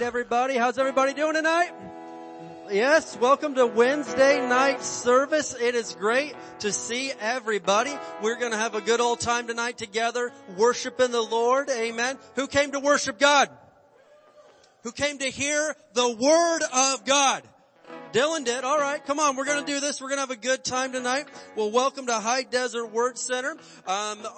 Everybody, how's everybody doing tonight? Yes, welcome to Wednesday night service. It is great to see everybody. We're going to have a good old time tonight together, worshiping the Lord. Amen. Who came to worship God? Who came to hear the Word of God? Dylan did. All right, come on. We're going to do this. We're going to have a good time tonight. Well, welcome to High Desert Word Center.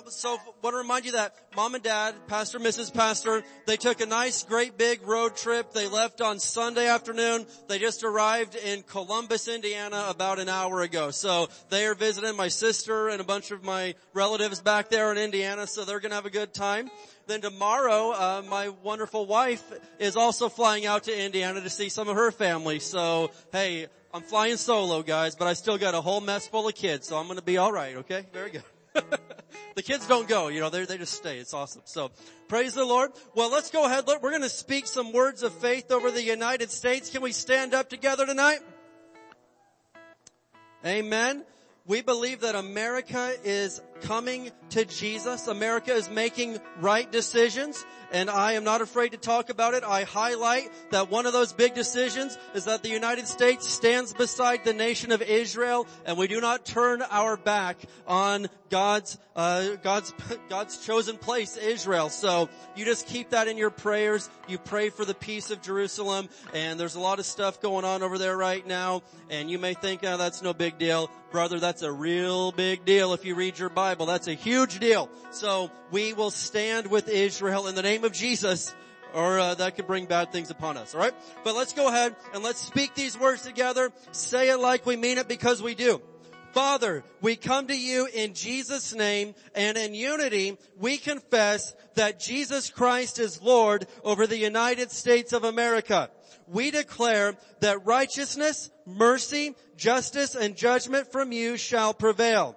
So want to remind you that Mom and Dad, Pastor, Mrs. Pastor, they took a nice, great, big road trip. They left on Sunday afternoon. They just arrived in Columbus, Indiana about an hour ago. So they are visiting my sister and a bunch of my relatives back there in Indiana. So they're going to have a good time. Then tomorrow, my wonderful wife is also flying out to Indiana to see some of her family. So, hey, I'm flying solo, guys, but I still got a whole mess full of kids, so I'm going to be all right, okay? Very good. The kids don't go, you know, they just stay. It's awesome. So, praise the Lord. Well, let's go ahead. We're going to speak some words of faith over the United States. Can we stand up together tonight? Amen. We believe that America is coming to Jesus. America is making right decisions, and I am not afraid to talk about it. I highlight that one of those big decisions is that the United States stands beside the nation of Israel, and we do not turn our back on God's chosen place, Israel. So you just keep that in your prayers. You pray for the peace of Jerusalem, and there's a lot of stuff going on over there right now, and you may think, oh, that's no big deal. Brother, that's a real big deal. If you read your Bible, that's a huge deal. So we will stand with Israel in the name of Jesus, or that could bring bad things upon us, all right? But let's go ahead and let's speak these words together. Say it like we mean it, because we do. Father, we come to you in Jesus' name, and in unity we confess that Jesus Christ is Lord over the United States of America. we declare that righteousness, mercy, justice, and judgment from you shall prevail.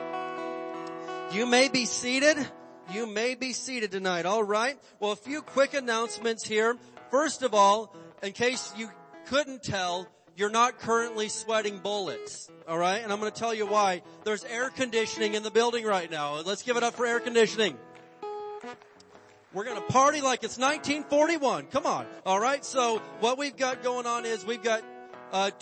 You may be seated. You may be seated tonight. All right. Well, a few quick announcements here. First of all, in case you couldn't tell, you're not currently sweating bullets. All right. And I'm going to tell you why. There's air conditioning in the building right now. Let's give it up for air conditioning. We're going to party like it's 1941. Come on. All right. So what we've got going on is we've got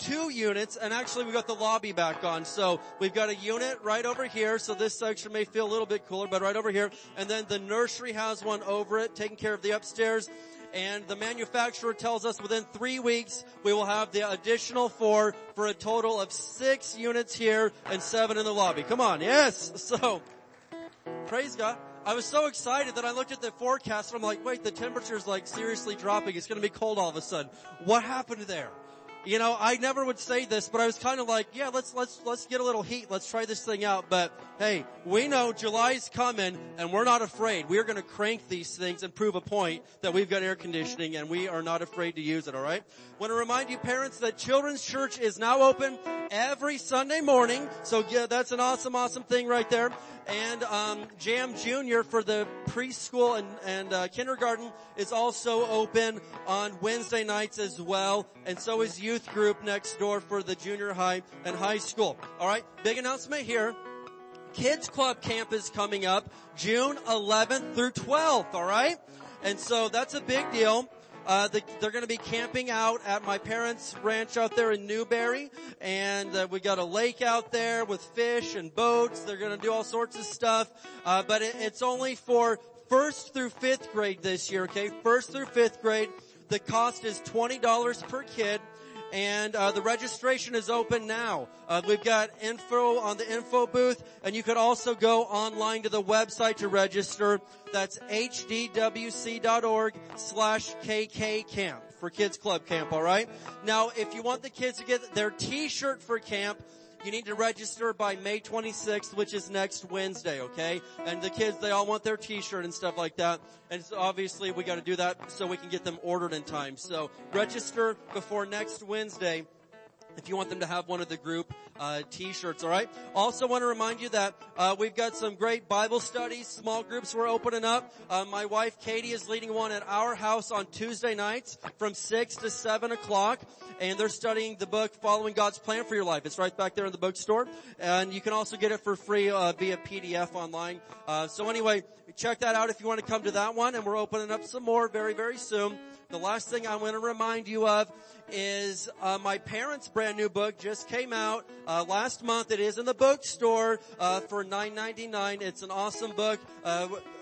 two units, and actually we got the lobby back on, so we've got a unit right over here, so this section may feel a little bit cooler, but right over here, and then the nursery has one over it, taking care of the upstairs, and the manufacturer tells us within 3 weeks we will have the additional four for a total of 6 units here and 7 in the lobby. Come on, yes! So, praise God. I was so excited that I looked at the forecast, and I'm like, wait, the temperature's like seriously dropping, it's gonna be cold all of a sudden. What happened there? You know, I never would say this, but I was kind of like, yeah, let's get a little heat. Let's try this thing out. But hey, we know July's coming and we're not afraid. We're going to crank these things and prove a point that we've got air conditioning and we are not afraid to use it. All right. Want to remind you parents that Children's Church is now open every Sunday morning. So yeah, that's an awesome thing right there. And, Jam Junior for the preschool and kindergarten is also open on Wednesday nights as well. And so is youth group next door for the junior high and high school. All right. Big announcement here. Kids Club Camp is coming up June 11th through 12th. All right. And so that's a big deal. They're going to be camping out at my parents' ranch out there in Newberry, and we got a lake out there with fish and boats. They're going to do all sorts of stuff, but it's only for 1st through 5th grade this year, okay? 1st through 5th grade. The cost is $20 per kid, and the registration is open now. We've got info on the info booth, and you could also go online to the website to register. That's hdwc.org/KK Camp for Kids Club Camp, all right? Now, if you want the kids to get their T-shirt for camp, you need to register by May 26th, which is next Wednesday, okay? And the kids, they all want their T-shirt and stuff like that. And so obviously, we got to do that so we can get them ordered in time. So register before next Wednesday if you want them to have one of the group T-shirts, all right? Also want to remind you that we've got some great Bible studies, small groups we're opening up. My wife, Katie, is leading one at our house on Tuesday nights from 6 to 7 o'clock, and they're studying the book Following God's Plan for Your Life. It's right back there in the bookstore, and you can also get it for free via PDF online. So anyway, check that out if you want to come to that one, and we're opening up some more very, very soon. The last thing I want to remind you of is my parents' brand new book just came out last month. It is in the bookstore for $9.99. It's an awesome book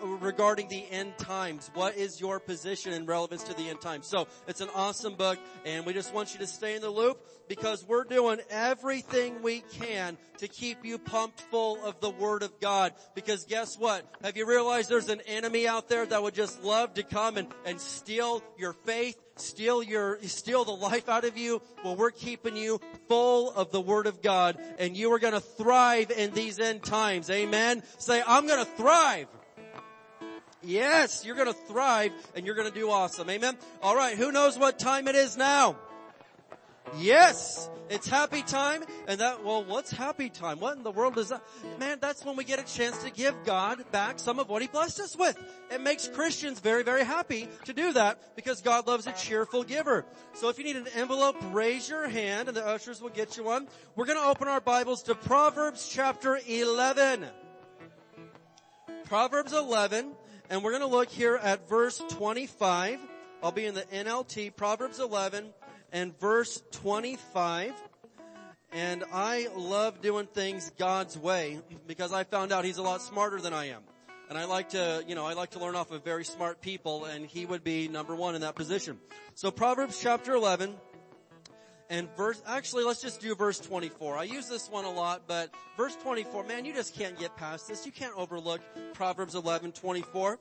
regarding the end times. What is your position in relevance to the end times? So it's an awesome book, and we just want you to stay in the loop because we're doing everything we can to keep you pumped full of the Word of God. Because guess what? Have you realized there's an enemy out there that would just love to come and steal your faith, steal the life out of you? Well, we're keeping you full of the Word of God, and you are going to thrive in these end times. Amen. Say, I'm going to thrive. Yes, you're going to thrive, and you're going to do awesome. Amen. All right, who knows what time it is now? Yes, it's happy time. And that, well, what's happy time? What in the world is that? Man, that's when we get a chance to give God back some of what He blessed us with. It makes Christians very, very happy to do that because God loves a cheerful giver. So if you need an envelope, raise your hand and the ushers will get you one. We're going to open our Bibles to Proverbs chapter 11. Proverbs 11, and we're going to look here at verse 25. I'll be in the NLT, Proverbs 11. And verse 25, and I love doing things God's way because I found out He's a lot smarter than I am. And I like to, I like to learn off of very smart people, and He would be number one in that position. So Proverbs chapter 11, and verse, actually, let's just do verse 24. I use this one a lot, but verse 24, man, you just can't get past this. You can't overlook Proverbs 11:24.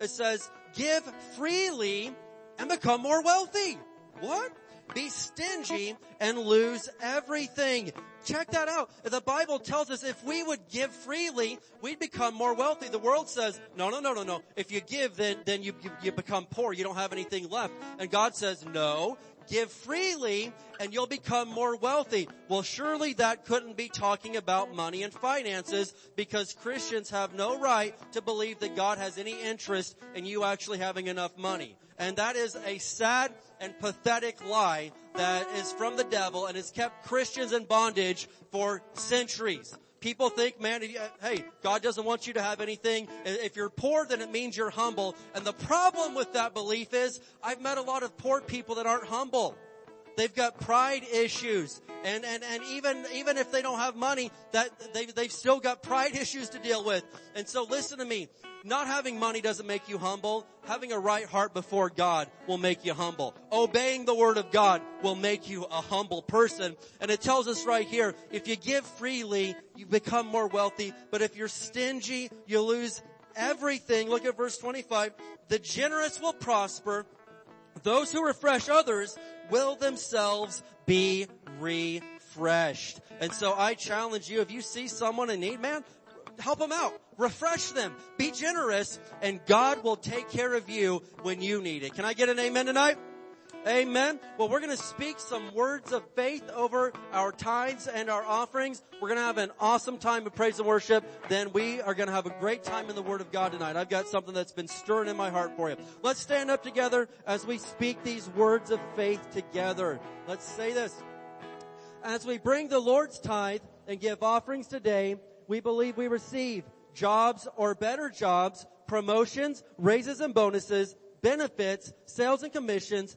It says, give freely and become more wealthy. What? Be stingy and lose everything. Check that out. The Bible tells us if we would give freely, we'd become more wealthy. The world says, no. If you give, then you become poor. You don't have anything left. And God says, no, give freely and you'll become more wealthy. Well, surely that couldn't be talking about money and finances, because Christians have no right to believe that God has any interest in you actually having enough money. And that is a sad and pathetic lie that is from the devil and has kept Christians in bondage for centuries. People think, man, hey, God doesn't want you to have anything. If you're poor, then it means you're humble. And the problem with that belief is I've met a lot of poor people that aren't humble. They've got pride issues. And even if they don't have money, that they've still got pride issues to deal with. And so listen to me. Not having money doesn't make you humble. Having a right heart before God will make you humble. Obeying the word of God will make you a humble person. And it tells us right here, if you give freely, you become more wealthy. But if you're stingy, you lose everything. Look at verse 25. The generous will prosper. Those who refresh others will themselves be refreshed. And so I challenge you, if you see someone in need, man, help them out. Refresh them. Be generous, and God will take care of you when you need it. Can I get an amen tonight? Amen. Well, we're going to speak some words of faith over our tithes and our offerings. We're going to have an awesome time of praise and worship. Then we are going to have a great time in the Word of God tonight. I've got something that's been stirring in my heart for you. Let's stand up together as we speak these words of faith together. Let's say this. As we bring the Lord's tithe and give offerings today, we believe we receive jobs or better jobs, promotions, raises and bonuses, benefits, sales and commissions,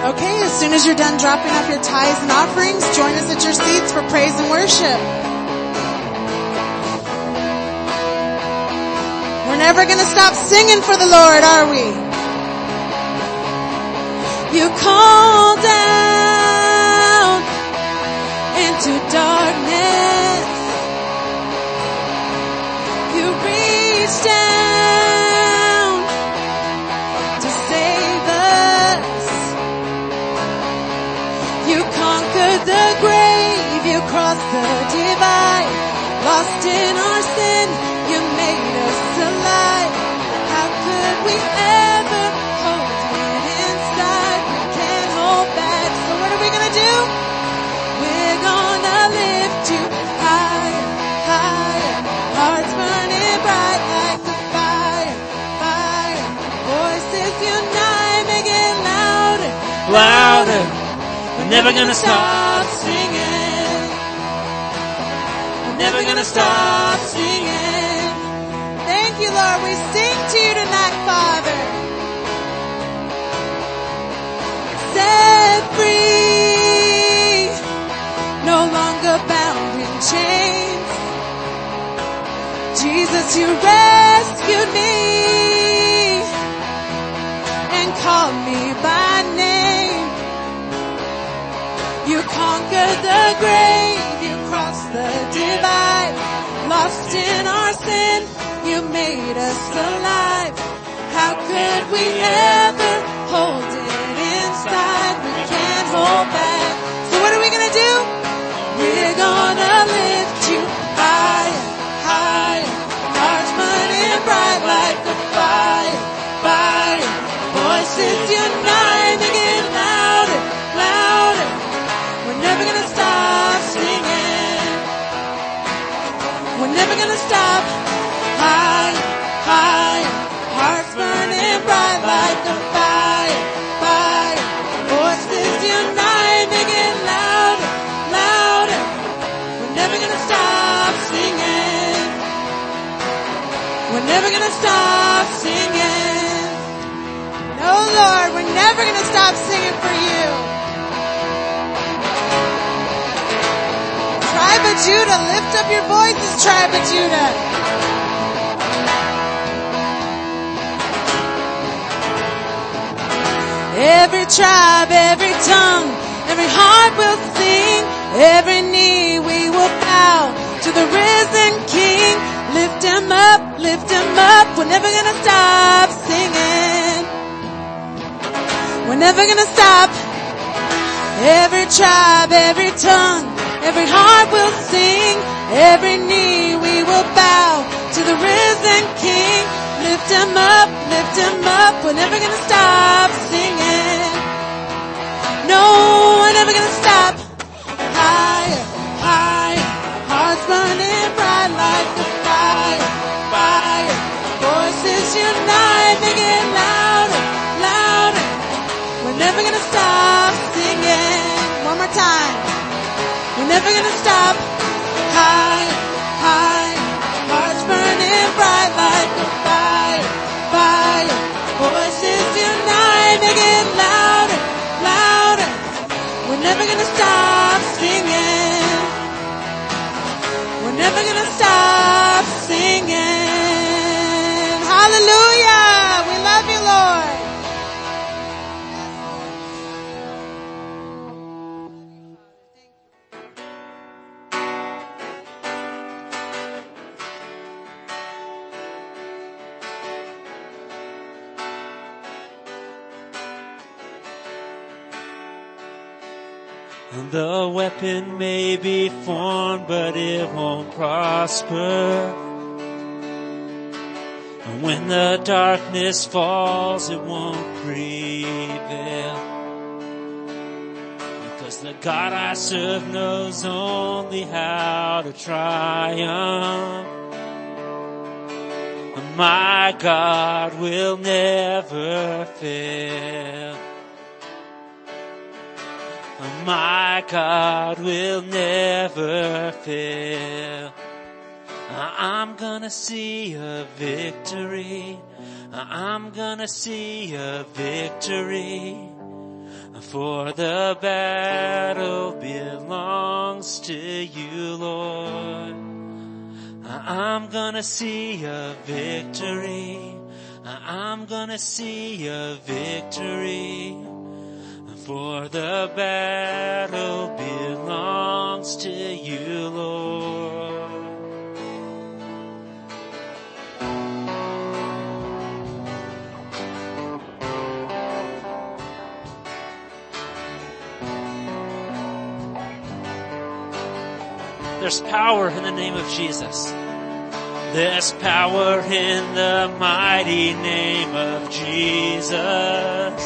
Okay, as soon as you're done dropping off your tithes and offerings, join us at your seats for praise and worship. We're never going to stop singing for the Lord, are we? You call down into darkness. You reach down. The grave, you crossed the divide, lost in our sin, you made us alive. How could we ever hold it inside? We can't hold back, so what are we gonna do? We're gonna lift you higher, higher, hearts burning bright like the fire, fire, voices unite, make it louder, louder, we're never gonna stop. Never gonna stop singing. Thank you, Lord. We sing to you tonight, Father. Set free, no longer bound in chains. Jesus, you rescued me and called me by name. You conquered the grave. The divide, lost in our sin, you made us alive. How could we ever hold it inside? We can't hold back. So what are we gonna do? We're gonna lift you higher, higher, hearts burning bright like a fire, fire, voices unite, they get louder, louder. We're never gonna stop singing. We're never gonna stop. High, high, hearts burning bright like a fire, fire. Voices unite, make it louder, louder. We're never gonna stop singing. No, Lord, we're never gonna stop singing for you. Tribe of Judah, lift up your voices, tribe of Judah. Every tribe, every tongue, every heart will sing. Every knee we will bow to the risen King. Lift him up, lift him up. We're never gonna stop singing. We're never gonna stop. Every tribe, every tongue, every heart will sing. Every knee we will bow to the risen King. Lift him up, lift him up. We're never gonna stop singing. No, we're never gonna stop. Higher, higher, hearts burning bright like a fire, fire. Voices unite, make it louder, louder. We're never gonna stop singing. One more time. We're never gonna stop. Higher, higher, hearts burning bright like a fire. We're never gonna stop singing. We're never gonna stop singing. Hallelujah! We love you, Lord. The weapon may be formed, but it won't prosper. And when the darkness falls, it won't prevail. Because the God I serve knows only how to triumph. And my God will never fail. My God will never fail. I'm gonna see a victory. I'm gonna see a victory. For the battle belongs to you, Lord. I'm gonna see a victory. I'm gonna see a victory. For the battle belongs to you, Lord. There's power in the name of Jesus. There's power in the mighty name of Jesus.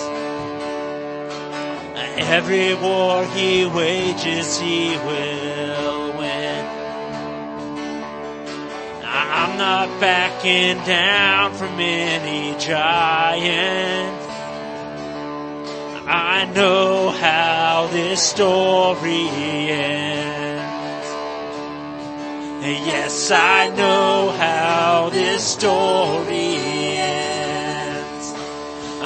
Every war he wages, he will win. I'm not backing down from any giant. I know how this story ends. Yes, I know how this story ends.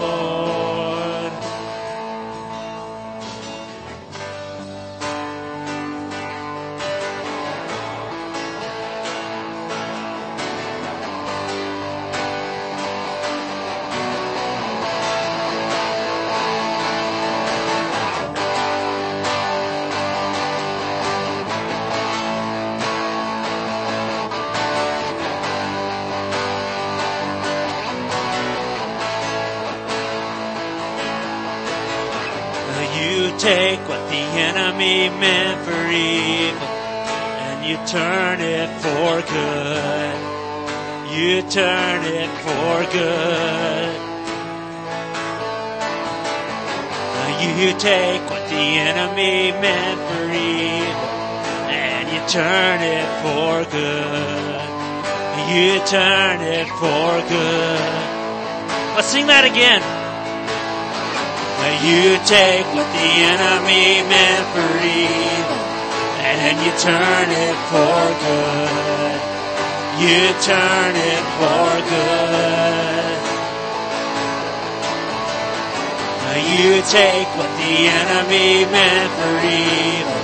Lord. Take what the enemy meant for evil, and you turn it for good. You turn it for good. You take what the enemy meant for evil, and you turn it for good. You turn it for good. Let's sing that again. You take what the enemy meant for evil, and you turn it for good. You turn it for good. You take what the enemy meant for evil,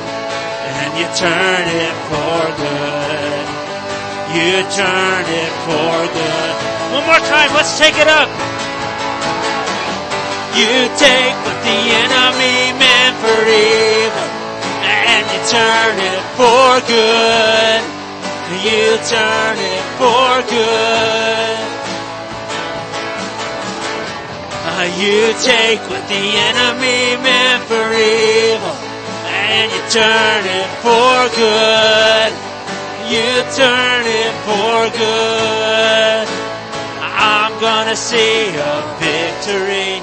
and you turn it for good. You turn it for good. One more time, let's take it up. You take what the enemy meant for evil, and you turn it for good. You turn it for good. You take what the enemy meant for evil, and you turn it for good. You turn it for good. I'm gonna see a victory.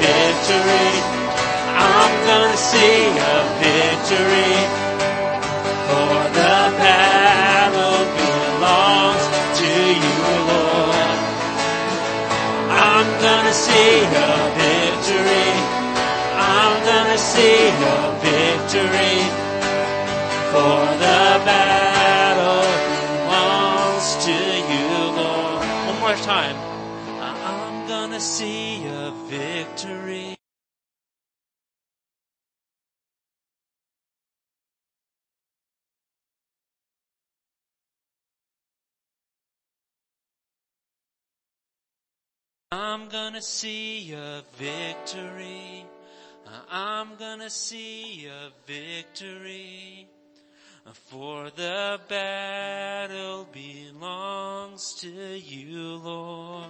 victory. I'm gonna see a victory, for the battle belongs to you, Lord. I'm gonna see a victory. I'm gonna see a victory, for the battle belongs to you, Lord. One more time. I'm gonna see a victory. I'm gonna see a victory. I'm gonna see a victory, for the battle belongs to you, Lord.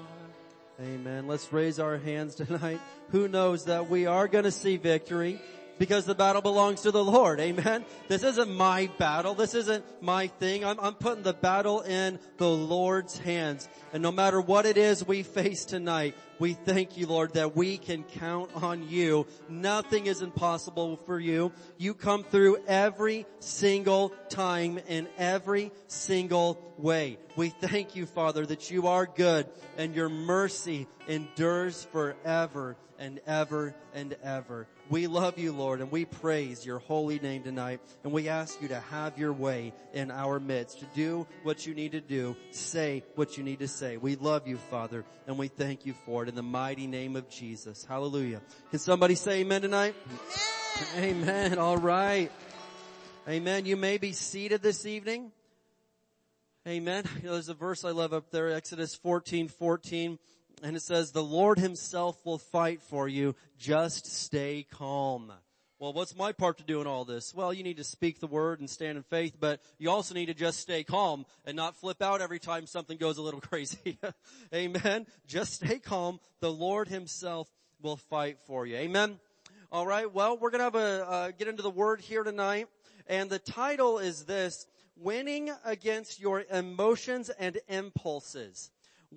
Amen. Let's raise our hands tonight. Who knows that we are gonna see victory, because the battle belongs to the Lord. Amen. This isn't my battle. This isn't my thing. I'm putting the battle in the Lord's hands. And no matter what it is we face tonight, we thank you, Lord, that we can count on you. Nothing is impossible for you. You come through every single time in every single way. We thank you, Father, that you are good and your mercy endures forever and ever and ever. We love you, Lord, and we praise your holy name tonight, and we ask you to have your way in our midst, to do what you need to do, say what you need to say. We love you, Father, and we thank you for it in the mighty name of Jesus. Hallelujah. Can somebody say amen tonight? Amen. Amen. All right. Amen. You may be seated this evening. Amen. You know, there's a verse I love up there, Exodus 14:14. And it says, the Lord himself will fight for you. Just stay calm. Well, what's my part to do in all this? Well, you need to speak the word and stand in faith, but you also need to just stay calm and not flip out every time something goes a little crazy. Amen. Just stay calm. The Lord himself will fight for you. Amen. All right. Well, we're going to have a get into the word here tonight. And the title is this, Winning Against Your Emotions and Impulses.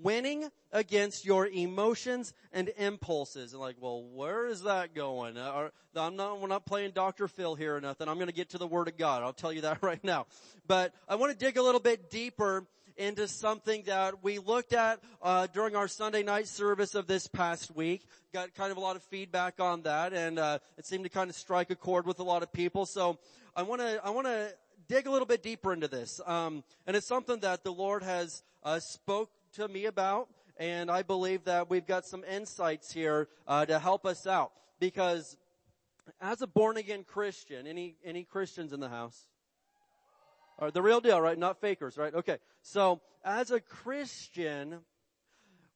Winning against your emotions and impulses. And like, well, where is that going? We're not playing Dr. Phil here or nothing. I'm going to get to the Word of God. I'll tell you that right now. But I want to dig a little bit deeper into something that we looked at during our Sunday night service of this past week. Got kind of a lot of feedback on that, and it seemed to kind of strike a chord with a lot of people. So I want to dig a little bit deeper into this. And it's something that the Lord has spoke to me about, and I believe that we've got some insights here to help us out, because as a born-again Christian, any Christians in the house? All right, the real deal, right? Not fakers, right? Okay, so as a Christian,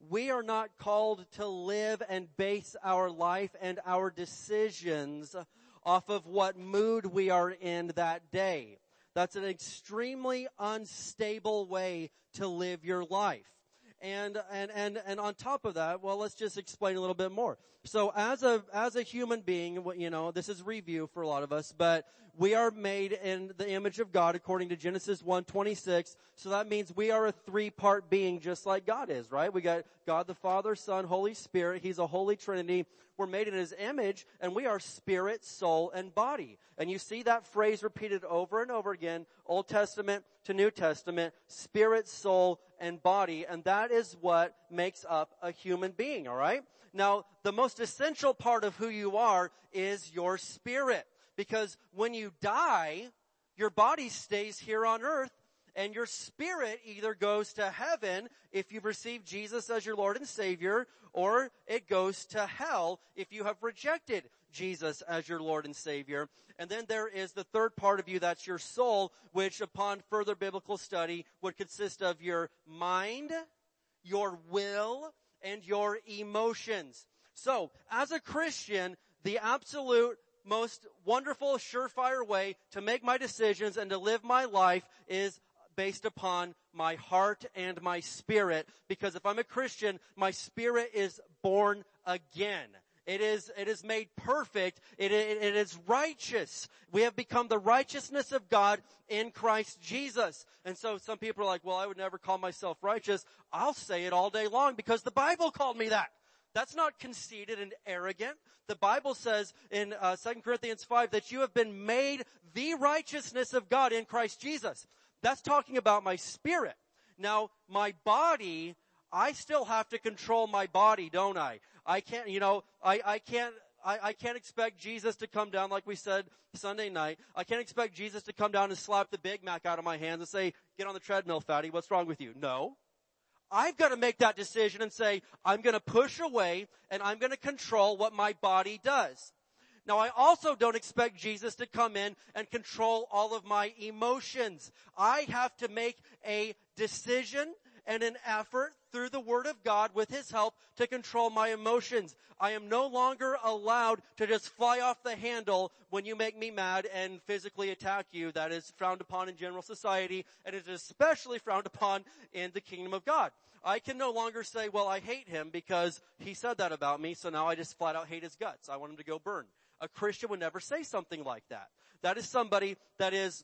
we are not called to live and base our life and our decisions off of what mood we are in that day. That's an extremely unstable way to live your life. And on top of that, well, let's just explain a little bit more. So as a human being, you know, this is review for a lot of us, but we are made in the image of God according to Genesis 1:26. So that means we are a three-part being just like God is, right? We got God the Father, Son, Holy Spirit. He's a holy trinity. We're made in his image, and we are spirit, soul, and body. And you see that phrase repeated over and over again, Old Testament to New Testament, spirit, soul, and body, and that is what makes up a human being, all right? Now, the most essential part of who you are is your spirit, because when you die, your body stays here on earth, and your spirit either goes to heaven if you've received Jesus as your Lord and Savior, or it goes to hell if you have rejected Jesus as your Lord and Savior. And then there is the third part of you, that's your soul, which upon further biblical study would consist of your mind, your will, and your emotions. So, as a Christian, the absolute most wonderful, surefire way to make my decisions and to live my life is based upon my heart and my spirit, because if I'm a Christian, my spirit is born again. It is made perfect. It is righteous. We have become the righteousness of God in Christ Jesus. And so some people are like, well, I would never call myself righteous. I'll say it all day long because the Bible called me that. That's not conceited and arrogant. The Bible says in 2 Corinthians 5 that you have been made the righteousness of God in Christ Jesus. That's talking about my spirit. Now, my body, I still have to control my body, don't I? I can't, you know, I can't expect Jesus to come down, like we said Sunday night. I can't expect Jesus to come down and slap the Big Mac out of my hands and say, get on the treadmill, fatty, what's wrong with you? No. I've got to make that decision and say, I'm going to push away and I'm going to control what my body does. Now, I also don't expect Jesus to come in and control all of my emotions. I have to make a decision and an effort through the Word of God with His help to control my emotions. I am no longer allowed to just fly off the handle when you make me mad and physically attack you. That is frowned upon in general society, and it is especially frowned upon in the kingdom of God. I can no longer say, well, I hate him because he said that about me, so now I just flat out hate his guts. I want him to go burn. A Christian would never say something like that. That is somebody that is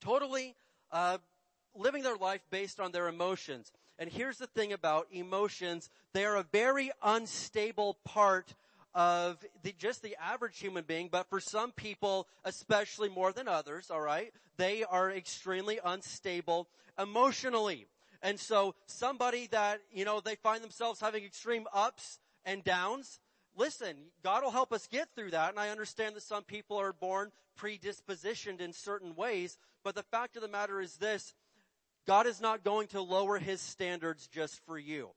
totally living their life based on their emotions. And here's the thing about emotions. They are a very unstable part of just the average human being, but for some people, especially more than others, all right, they are extremely unstable emotionally. And so somebody that, you know, they find themselves having extreme ups and downs, listen, God will help us get through that. And I understand that some people are born predispositioned in certain ways, but the fact of the matter is this. God is not going to lower his standards just for you.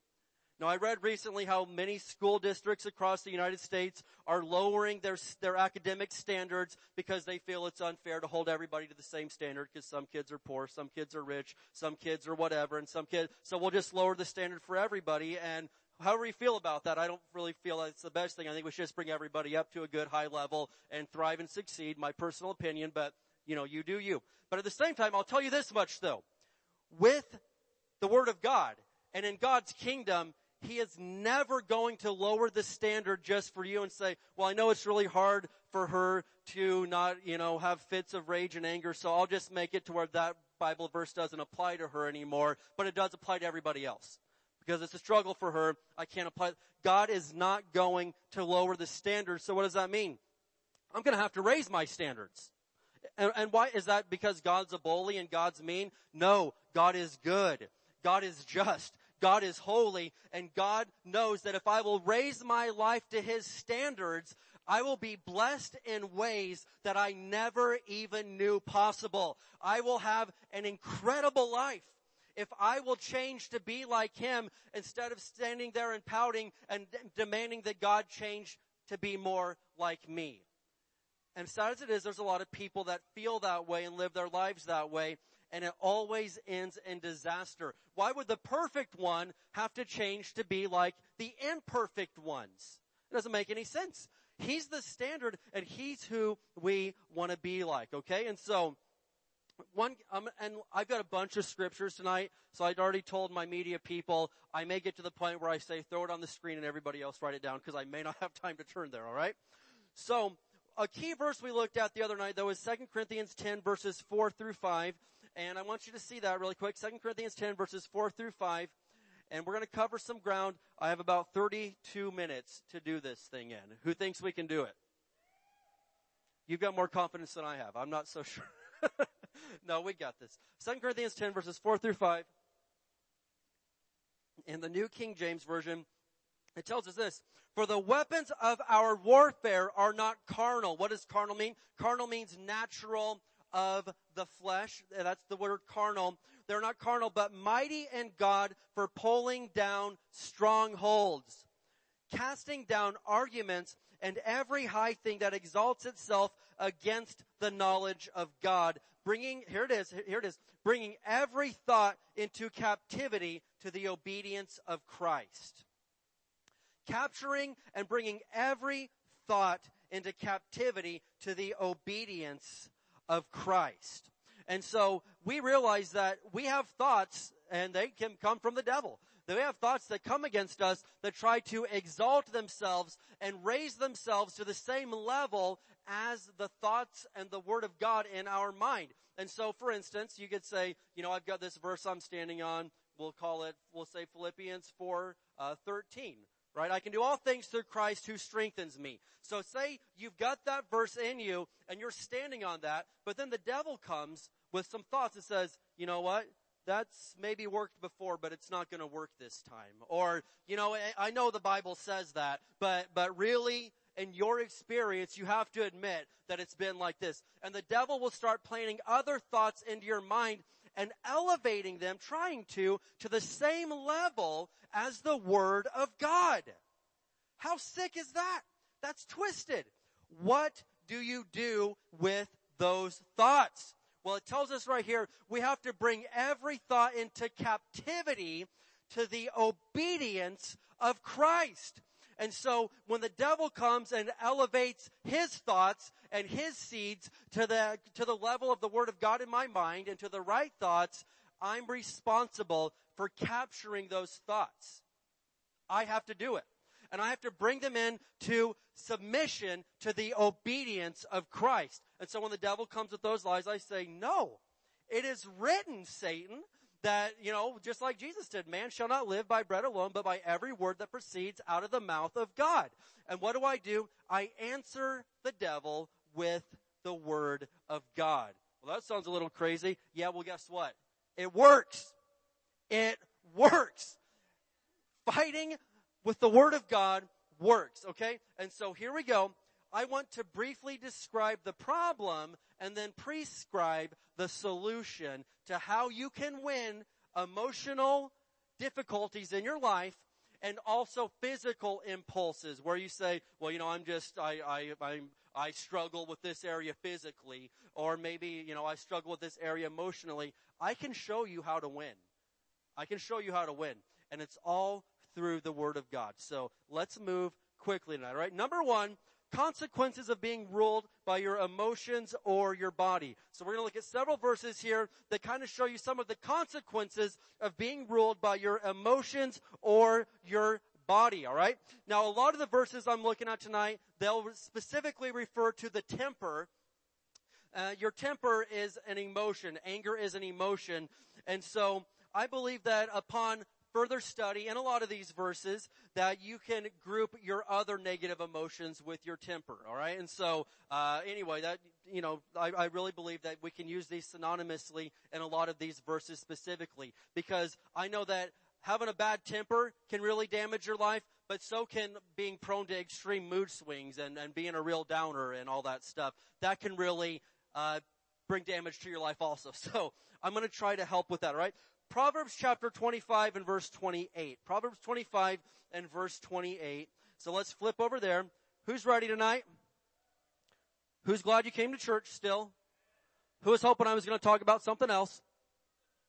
Now, I read recently how many school districts across the United States are lowering their academic standards because they feel it's unfair to hold everybody to the same standard because some kids are poor, some kids are rich, some kids are whatever, and some kids. So we'll just lower the standard for everybody, and however you feel about that, I don't really feel that's the best thing. I think we should just bring everybody up to a good high level and thrive and succeed, my personal opinion, but, you know, you do you. But at the same time, I'll tell you this much, though. With the Word of God and in God's kingdom, He is never going to lower the standard just for you and say, well, I know it's really hard for her to not, you know, have fits of rage and anger, so I'll just make it to where that Bible verse doesn't apply to her anymore, but it does apply to everybody else. Because it's a struggle for her, I can't apply. God is not going to lower the standard, so what does that mean? I'm going to have to raise my standards. And why is that? Because God's a bully and God's mean? No, God is good. God is just. God is holy. And God knows that if I will raise my life to His standards, I will be blessed in ways that I never even knew possible. I will have an incredible life. If I will change to be like Him instead of standing there and pouting and demanding that God change to be more like me. And sad as it is, there's a lot of people that feel that way and live their lives that way, and it always ends in disaster. Why would the perfect one have to change to be like the imperfect ones? It doesn't make any sense. He's the standard, and he's who we want to be like, okay? And so, and I've got a bunch of scriptures tonight, so I'd already told my media people, I may get to the point where I say, throw it on the screen and everybody else write it down, because I may not have time to turn there, all right? So, a key verse we looked at the other night, though, is 2 Corinthians 10, verses 4 through 5, and I want you to see that really quick. 2 Corinthians 10, verses 4 through 5, and we're going to cover some ground. I have about 32 minutes to do this thing in. Who thinks we can do it? You've got more confidence than I have. I'm not so sure. No, we got this. 2 Corinthians 10, verses 4 through 5. In the New King James Version, it tells us this. For the weapons of our warfare are not carnal. What does carnal mean? Carnal means natural of the flesh. That's the word carnal. They're not carnal, but mighty in God for pulling down strongholds, casting down arguments and every high thing that exalts itself against the knowledge of God, bringing every thought into captivity to the obedience of Christ. Capturing and bringing every thought into captivity to the obedience of Christ. And so we realize that we have thoughts, and they can come from the devil. We have thoughts that come against us that try to exalt themselves and raise themselves to the same level as the thoughts and the Word of God in our mind. And so, for instance, you could say, you know, I've got this verse I'm standing on. We'll say Philippians 4:13. Right? I can do all things through Christ who strengthens me. So say you've got that verse in you and you're standing on that, but then the devil comes with some thoughts and says, you know what? That's maybe worked before, but it's not going to work this time. Or, you know, I know the Bible says that, but really, in your experience, you have to admit that it's been like this. And the devil will start planting other thoughts into your mind and elevating them, trying to the same level as the Word of God. How sick is that? That's twisted. What do you do with those thoughts? Well, it tells us right here, we have to bring every thought into captivity to the obedience of Christ. And so when the devil comes and elevates his thoughts and his seeds to the level of the Word of God in my mind and to the right thoughts, I'm responsible for capturing those thoughts. I have to do it. And I have to bring them in to submission to the obedience of Christ. And so when the devil comes with those lies, I say, no, it is written, Satan, that, you know, just like Jesus did, man shall not live by bread alone, but by every word that proceeds out of the mouth of God. And what do? I answer the devil with the Word of God. Well, that sounds a little crazy. Yeah, well, guess what? It works. It works. Fighting with the Word of God works, okay? And so here we go. I want to briefly describe the problem and then prescribe the solution to how you can win emotional difficulties in your life and also physical impulses where you say, well, you know, I struggle with this area physically, or maybe, you know, I struggle with this area emotionally. I can show you how to win. I can show you how to win. And it's all through the Word of God. So let's move quickly tonight, all right? Number one, consequences of being ruled by your emotions or your body. So we're going to look at several verses here that kind of show you some of the consequences of being ruled by your emotions or your body, all right? Now, a lot of the verses I'm looking at tonight, they'll specifically refer to the temper. Your temper is an emotion. Anger is an emotion. And so I believe that upon further study in a lot of these verses that you can group your other negative emotions with your temper, all right? And so, anyway, that, you know, I really believe that we can use these synonymously in a lot of these verses specifically, because I know that having a bad temper can really damage your life, but so can being prone to extreme mood swings and being a real downer and all that stuff. That can really bring damage to your life also. So I'm going to try to help with that, all right? Proverbs chapter 25 and verse 28. Proverbs 25 and verse 28. So let's flip over there. Who's ready tonight? Who's glad you came to church still? Who was hoping I was going to talk about something else?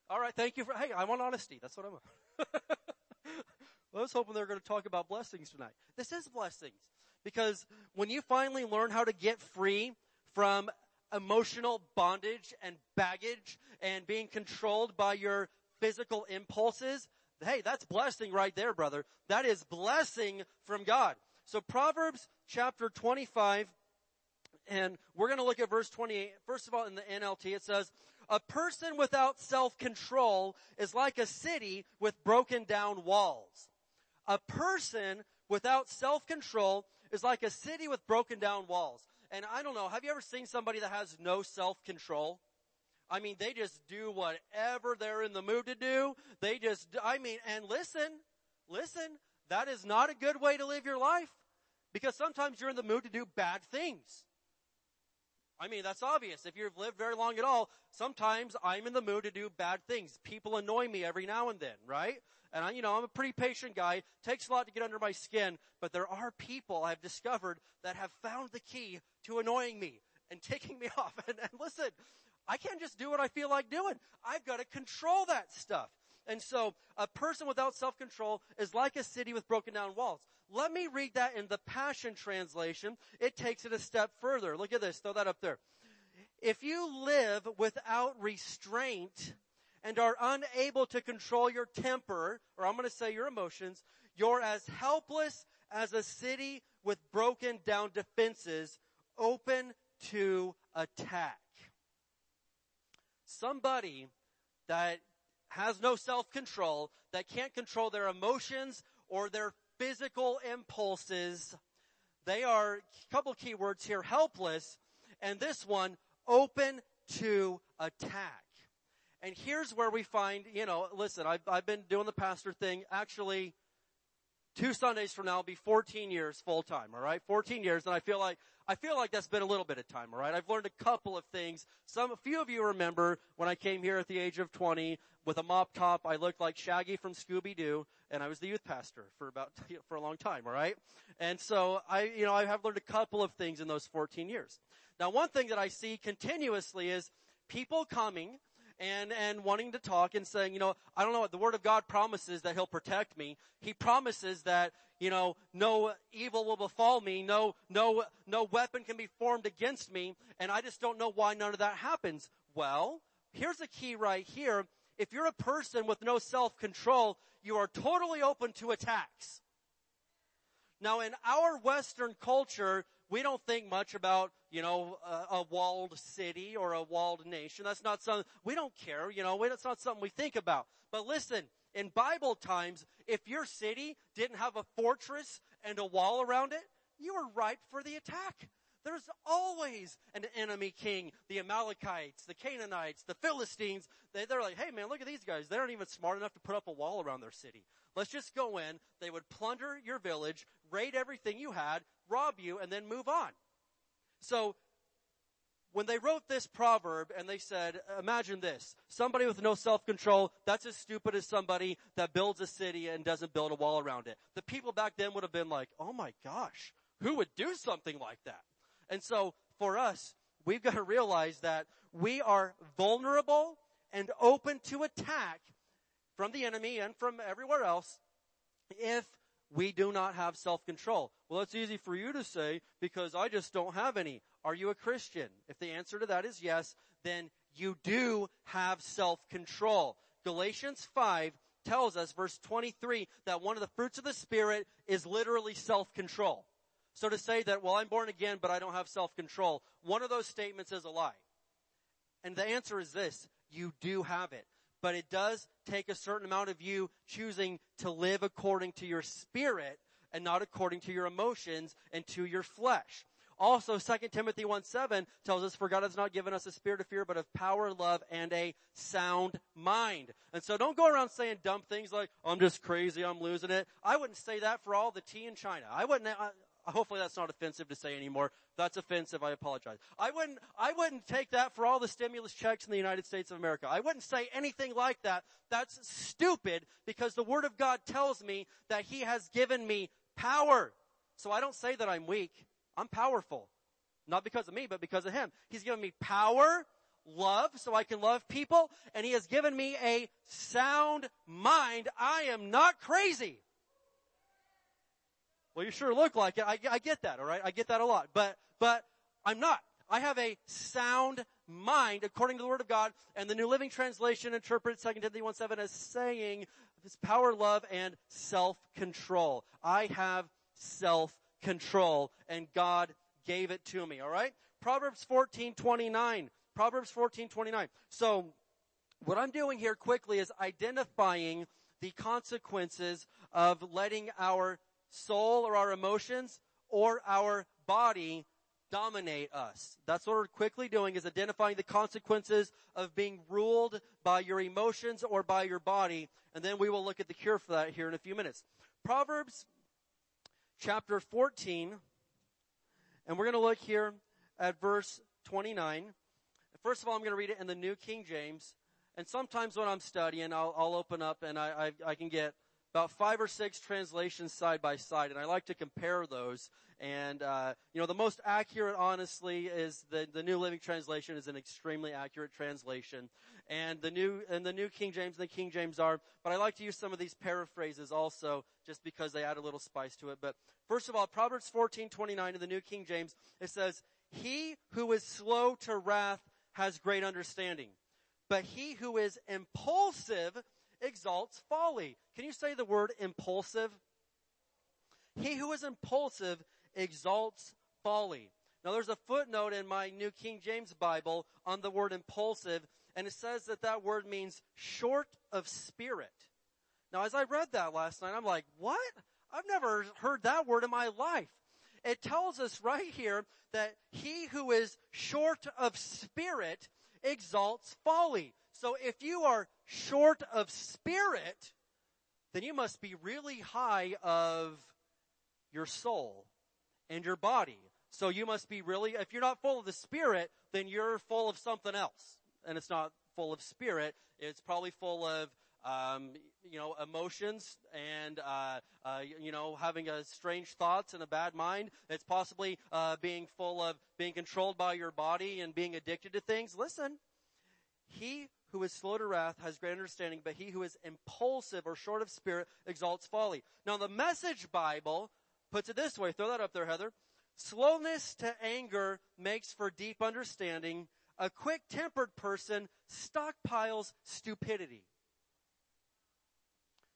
All right, thank you. Hey, I want honesty. That's what I want. I was hoping they were going to talk about blessings tonight. This is blessings. Because when you finally learn how to get free from emotional bondage and baggage and being controlled by your physical impulses, hey, that's blessing right there, brother. That is blessing from God. So Proverbs chapter 25, and we're going to look at verse 28. First of all, in the NLT, it says, "A person without self-control is like a city with broken down walls." A person without self-control is like a city with broken down walls. And I don't know, have you ever seen somebody that has no self-control? I mean, they just do whatever they're in the mood to do. They just, I mean, and listen, that is not a good way to live your life, because sometimes you're in the mood to do bad things. I mean, that's obvious. If you've lived very long at all, sometimes I'm in the mood to do bad things. People annoy me every now and then, right? And I'm a pretty patient guy. It takes a lot to get under my skin, but there are people I've discovered that have found the key to annoying me and ticking me off. And listen, I can't just do what I feel like doing. I've got to control that stuff. And so a person without self-control is like a city with broken down walls. Let me read that in the Passion Translation. It takes it a step further. Look at this. Throw that up there. "If you live without restraint and are unable to control your temper," or I'm going to say your emotions, "you're as helpless as a city with broken down defenses, open to attack." Somebody that has no self-control, that can't control their emotions or their physical impulses, they are, a couple key words here, helpless, and this one, open to attack. And here's where we find, listen, I've been doing the pastor thing. Actually, 2 Sundays from now will be 14 years full time, all right? 14 years, and I feel like that's been a little bit of time, all right? I've learned a couple of things. A few of you remember when I came here at the age of 20 with a mop top. I looked like Shaggy from Scooby-Doo, and I was the youth pastor for a long time, all right? And so I have learned a couple of things in those 14 years. Now, one thing that I see continuously is people coming and wanting to talk and saying, I don't know, what the Word of God promises that He'll protect me. He promises that, no evil will befall me. No weapon can be formed against me. And I just don't know why none of that happens. Well, here's the key right here. If you're a person with no self-control, you are totally open to attacks. Now, in our Western culture, we don't think much about, a walled city or a walled nation. That's not something, we don't care, that's not something we think about. But listen, in Bible times, if your city didn't have a fortress and a wall around it, you were ripe for the attack. There's always an enemy king, the Amalekites, the Canaanites, the Philistines. They're like, hey, man, look at these guys. They aren't even smart enough to put up a wall around their city. Let's just go in. They would plunder your village, raid everything you had, rob you, and then move on. So when they wrote this proverb and they said, imagine this, somebody with no self-control, that's as stupid as somebody that builds a city and doesn't build a wall around it. The people back then would have been like, oh, my gosh, who would do something like that? And so for us, we've got to realize that we are vulnerable and open to attack from the enemy and from everywhere else if we do not have self-control. Well, that's easy for you to say because I just don't have any. Are you a Christian? If the answer to that is yes, then you do have self-control. Galatians 5 tells us, verse 23, that one of the fruits of the Spirit is literally self-control. So to say that, well, I'm born again, but I don't have self-control, one of those statements is a lie. And the answer is this, you do have it. But it does take a certain amount of you choosing to live according to your spirit and not according to your emotions and to your flesh. Also, 2 Timothy 1:7 tells us, "For God has not given us a spirit of fear, but of power, love, and a sound mind." And so don't go around saying dumb things like, I'm just crazy, I'm losing it. I wouldn't say that for all the tea in China. Hopefully that's not offensive to say anymore. If that's offensive, I apologize. I wouldn't take that for all the stimulus checks in the United States of America. I wouldn't say anything like that. That's stupid, because the Word of God tells me that He has given me power. So I don't say that I'm weak. I'm powerful. Not because of me, but because of Him. He's given me power, love, so I can love people, and He has given me a sound mind. I am not crazy. Well, you sure look like it. I get that, all right? I get that a lot. But I'm not. I have a sound mind according to the Word of God, and the New Living Translation interprets 2 Timothy 1:7 as saying this power, love, and self-control. I have self-control, and God gave it to me, all right? Proverbs 14:29. So what I'm doing here quickly is identifying the consequences of letting our soul or our emotions or our body dominate us. That's what we're quickly doing, is identifying the consequences of being ruled by your emotions or by your body. And then we will look at the cure for that here in a few minutes. Proverbs chapter 14, and we're going to look here at verse 29. First of all, I'm going to read it in the New King James. And sometimes when I'm studying, I'll open up and I can get about 5 or 6 translations side by side, and I like to compare those. And, the most accurate, honestly, is the New Living Translation is an extremely accurate translation. And the New King James and the King James are, but I like to use some of these paraphrases also just because they add a little spice to it. But first of all, Proverbs 14:29 in the New King James, it says, "He who is slow to wrath has great understanding, but he who is impulsive exalts folly." Can you say the word impulsive? He who is impulsive exalts folly. Now, there's a footnote in my New King James Bible on the word impulsive, and it says that word means short of spirit. Now, as I read that last night, I'm like, what? I've never heard that word in my life. It tells us right here that he who is short of spirit exalts folly. So if you are short of spirit, then you must be really high of your soul and your body. So you must be really, if you're not full of the Spirit, then you're full of something else. And it's not full of Spirit. It's probably full of, emotions and, having strange thoughts and a bad mind. It's possibly being full of being controlled by your body and being addicted to things. Listen, he who is slow to wrath has great understanding, but he who is impulsive or short of spirit exalts folly. Now, the Message Bible puts it this way. Throw that up there, Heather. "Slowness to anger makes for deep understanding. A quick-tempered person stockpiles stupidity."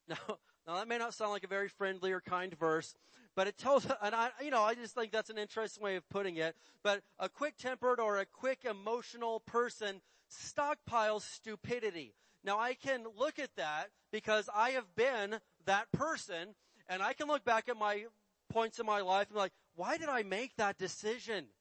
Now that may not sound like a very friendly or kind verse, but it tells, and I just think that's an interesting way of putting it, but a quick-tempered or a quick emotional person stockpiles stupidity. Now, I can look at that because I have been that person, and I can look back at my points in my life and be like, why did I make that decision?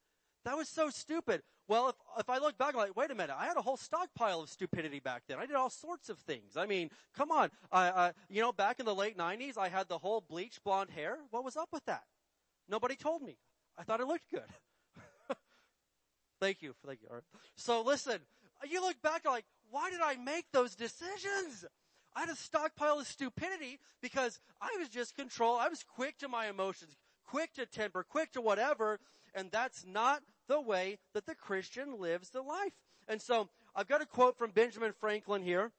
That was so stupid. Well, if I look back, I'm like, wait a minute, I had a whole stockpile of stupidity back then. I did all sorts of things. I mean, come on. Back in the late 90s, I had the whole bleach blonde hair. What was up with that? Nobody told me. I thought it looked good. Thank you. All right. So listen. You look back like, why did I make those decisions? I had a stockpile of stupidity because I was just controlled. I was quick to my emotions, quick to temper, quick to whatever. And that's not the way that the Christian lives the life. And so I've got a quote from Benjamin Franklin here.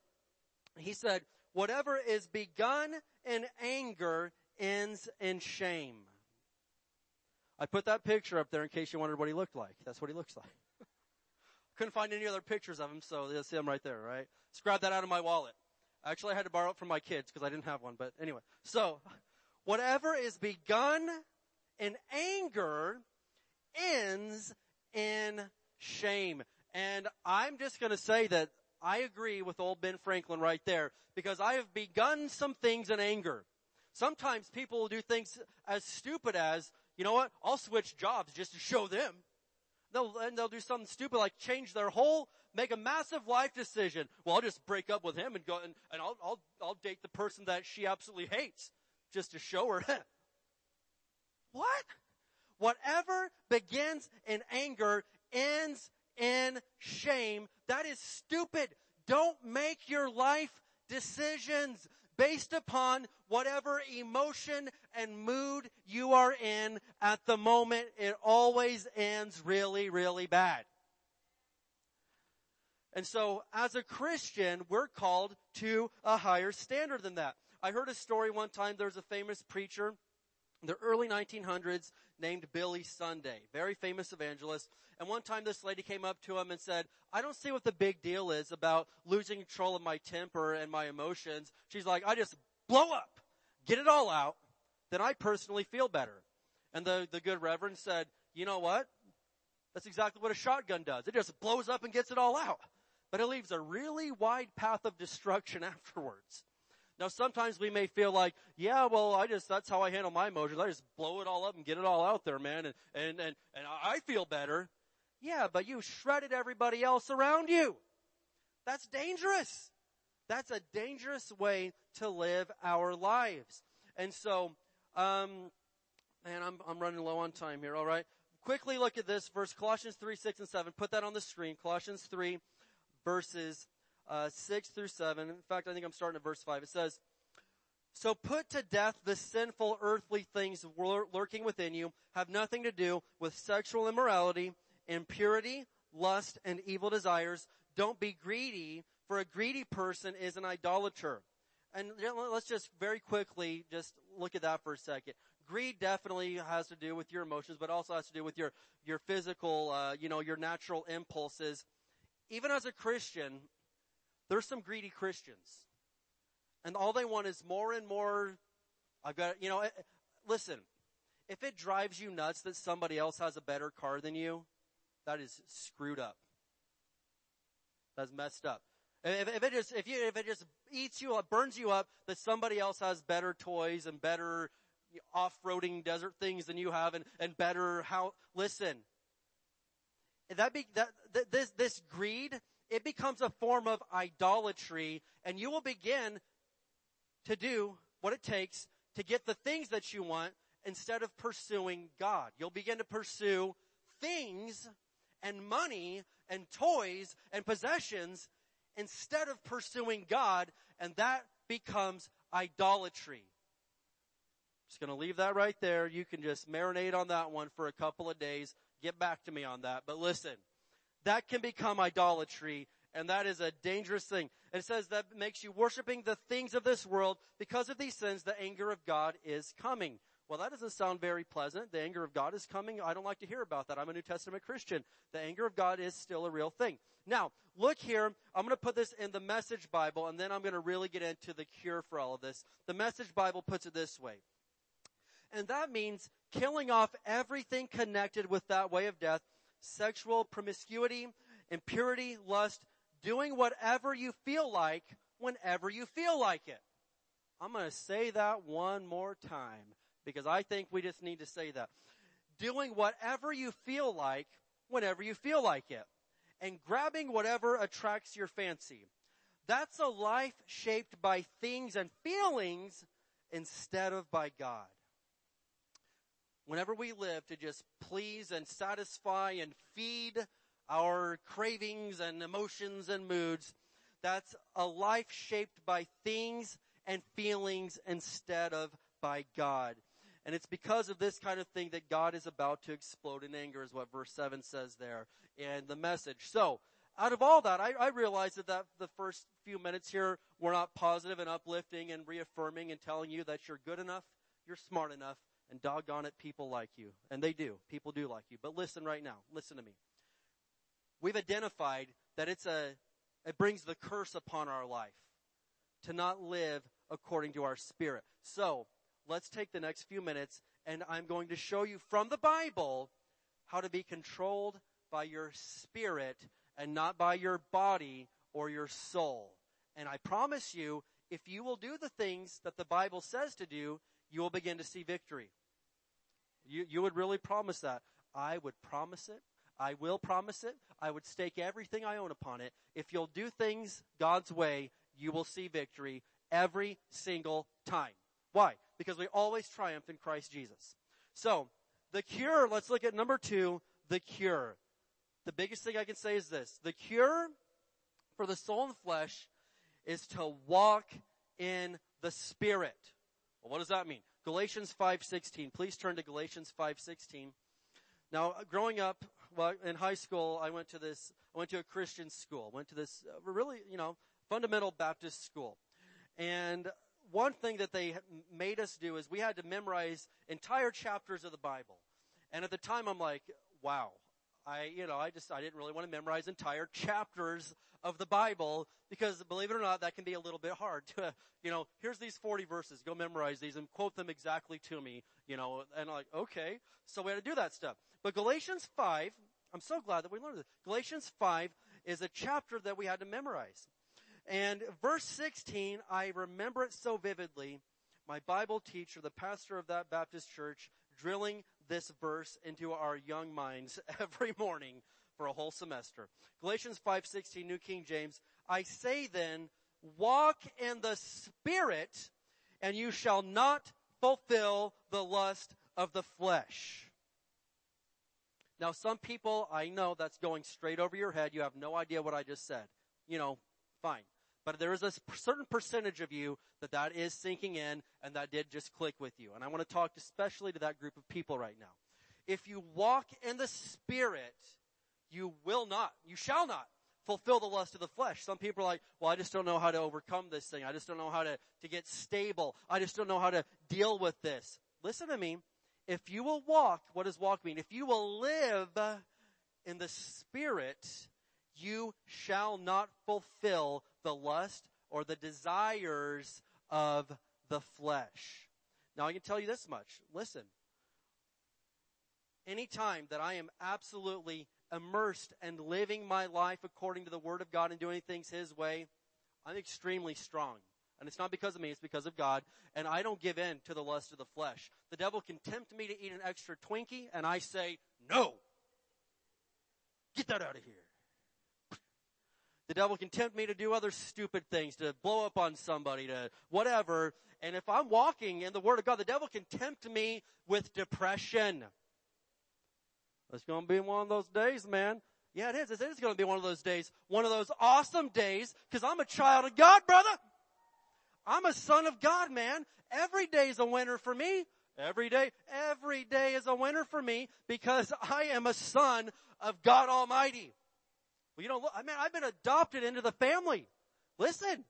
He said, "Whatever is begun in anger ends in shame." I put that picture up there in case you wondered what he looked like. That's what he looks like. Couldn't find any other pictures of him, so you'll see him right there, right? Just grab that out of my wallet. Actually, I had to borrow it from my kids because I didn't have one, but anyway. So, whatever is begun in anger ends in shame. And I'm just going to say that I agree with old Ben Franklin right there, because I have begun some things in anger. Sometimes people will do things as stupid as, you know what, I'll switch jobs just to show them. They'll do something stupid like change their whole, make a massive life decision. Well, I'll just break up with him and go and I'll date the person that she absolutely hates just to show her. What? Whatever begins in anger ends in shame. That is stupid. Don't make your life decisions based upon whatever emotion and mood you are in at the moment. It always ends really, really bad. And so as a Christian, we're called to a higher standard than that. I heard a story one time. There's a famous preacher in the early 1900s named Billy Sunday, very famous evangelist. And one time this lady came up to him and said, I don't see what the big deal is about losing control of my temper and my emotions. She's like, I just blow up, get it all out, then I personally feel better. And the good reverend said, you know what? That's exactly what a shotgun does. It just blows up and gets it all out. But it leaves a really wide path of destruction afterwards. Now, sometimes we may feel like, yeah, well, that's how I handle my emotions. I just blow it all up and get it all out there, man. And I feel better. Yeah, but you shredded everybody else around you. That's dangerous. That's a dangerous way to live our lives. And so, man, I'm running low on time here. All right. Quickly look at this verse, Colossians 3, 6 and 7. Put that on the screen. Colossians 3 verses 6 through 7. In fact, I think I'm starting at verse 5. It says, so put to death the sinful earthly things lurking within you, have nothing to do with sexual immorality, impurity, lust, and evil desires. Don't be greedy, for a greedy person is an idolater. And let's just very quickly just look at that for a second. Greed definitely has to do with your emotions, but also has to do with your physical, your natural impulses. Even as a Christian, there's some greedy Christians, and all they want is more and more. Listen, if it drives you nuts that somebody else has a better car than you, that is screwed up. That's messed up. If it just eats you up, burns you up that somebody else has better toys and better off-roading desert things than you have and better how, listen, this greed, it becomes a form of idolatry, and you will begin to do what it takes to get the things that you want instead of pursuing God. You'll begin to pursue things and money and toys and possessions instead of pursuing God, and that becomes idolatry. Just going to leave that right there. You can just marinate on that one for a couple of days. Get back to me on that. But listen, that can become idolatry, and that is a dangerous thing. It says that makes you worshiping the things of this world. Because of these sins, the anger of God is coming. Well, that doesn't sound very pleasant. The anger of God is coming. I don't like to hear about that. I'm a New Testament Christian. The anger of God is still a real thing. Now, look here. I'm going to put this in the Message Bible, and then I'm going to really get into the cure for all of this. The Message Bible puts it this way. And that means killing off everything connected with that way of death, sexual promiscuity, impurity, lust, doing whatever you feel like whenever you feel like it. I'm going to say that one more time because I think we just need to say that. Doing whatever you feel like whenever you feel like it, and grabbing whatever attracts your fancy. That's a life shaped by things and feelings instead of by God. Whenever we live to just please and satisfy and feed our cravings and emotions and moods, that's a life shaped by things and feelings instead of by God. And it's because of this kind of thing that God is about to explode in anger, is what verse 7 says there in the Message. So out of all that, I realized that the first few minutes here were not positive and uplifting and reaffirming and telling you that you're good enough, you're smart enough, and doggone it, people like you. And they do. People do like you. But listen right now. Listen to me. We've identified that it brings the curse upon our life to not live according to our spirit. So let's take the next few minutes, and I'm going to show you from the Bible how to be controlled by your spirit and not by your body or your soul. And I promise you, if you will do the things that the Bible says to do, you will begin to see victory. You would really promise that. I would promise it. I will promise it. I would stake everything I own upon it. If you'll do things God's way, you will see victory every single time. Why? Because we always triumph in Christ Jesus. So, the cure, let's look at number 2, the cure. The biggest thing I can say is this. The cure for the soul and flesh is to walk in the Spirit. What does that mean? Galatians 5:16. Please turn to Galatians 5:16. Now, growing up, in high school, I went to a Christian school. Went to this really, fundamental Baptist school. And one thing that they made us do is we had to memorize entire chapters of the Bible. And at the time, I'm like, wow. I didn't really want to memorize entire chapters of the Bible because, believe it or not, that can be a little bit hard to, here's these 40 verses, go memorize these and quote them exactly to me, and I'm like, okay. So we had to do that stuff. But Galatians 5, I'm so glad that we learned this. Galatians 5 is a chapter that we had to memorize. And verse 16, I remember it so vividly. My Bible teacher, the pastor of that Baptist church, drilling this verse into our young minds every morning for a whole semester. Galatians 5:16, New King James. I say then, walk in the Spirit, and you shall not fulfill the lust of the flesh. Now, some people, I know that's going straight over your head. You have no idea what I just said. Fine. But there is a certain percentage of you that is sinking in, and that did just click with you. And I want to talk especially to that group of people right now. If you walk in the Spirit, you shall not fulfill the lust of the flesh. Some people are like, well, I just don't know how to overcome this thing. I just don't know how to get stable. I just don't know how to deal with this. Listen to me. If you will walk, what does walk mean? If you will live in the Spirit, you shall not fulfill the lust or the desires of the flesh. Now, I can tell you this much. Listen, anytime that I am absolutely immersed and living my life according to the Word of God and doing things His way, I'm extremely strong. And it's not because of me, it's because of God. And I don't give in to the lust of the flesh. The devil can tempt me to eat an extra Twinkie, and I say, no, get that out of here. The devil can tempt me to do other stupid things, to blow up on somebody, to whatever. And if I'm walking in the Word of God, the devil can tempt me with depression. It's going to be one of those days, man. Yeah, it is. It is going to be one of those days. One of those awesome days, because I'm a child of God, brother. I'm a son of God, man. Every day is a winner for me. Every day is a winner for me, because I am a son of God Almighty. Well, I've been adopted into the family. Listen,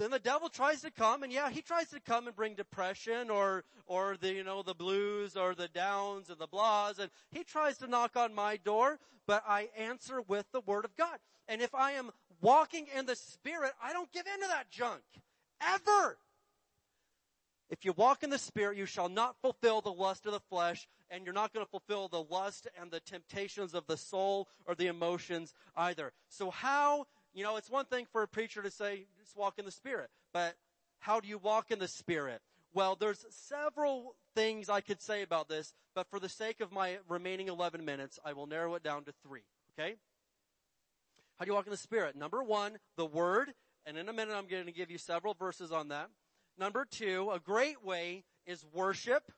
then the devil tries to come, and he tries to come and bring depression or the, the blues or the downs and the blahs, and he tries to knock on my door, but I answer with the Word of God. And if I am walking in the Spirit, I don't give into that junk, ever. If you walk in the Spirit, you shall not fulfill the lust of the flesh, and you're not going to fulfill the lust and the temptations of the soul or the emotions either. So how, it's one thing for a preacher to say, just walk in the Spirit. But how do you walk in the Spirit? Well, there's several things I could say about this, but for the sake of my remaining 11 minutes, I will narrow it down to 3, okay? How do you walk in the Spirit? Number 1, the Word, and in a minute I'm going to give you several verses on that. Number 2, a great way is worship,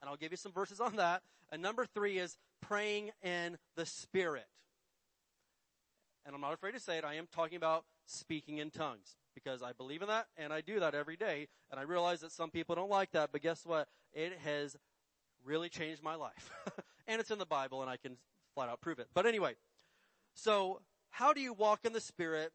and I'll give you some verses on that. And number 3 is praying in the Spirit. And I'm not afraid to say it, I am talking about speaking in tongues, because I believe in that, and I do that every day. And I realize that some people don't like that, but guess what? It has really changed my life. And it's in the Bible, and I can flat out prove it. But anyway, so how do you walk in the Spirit?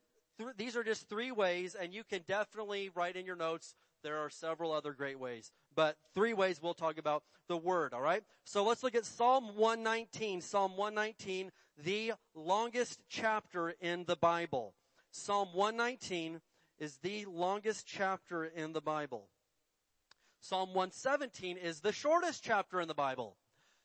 These are just 3 ways, and you can definitely write in your notes. There are several other great ways, but 3 ways we'll talk about the Word, all right? So let's look at Psalm 119, the longest chapter in the Bible. Psalm 119 is the longest chapter in the Bible. Psalm 117 is the shortest chapter in the Bible.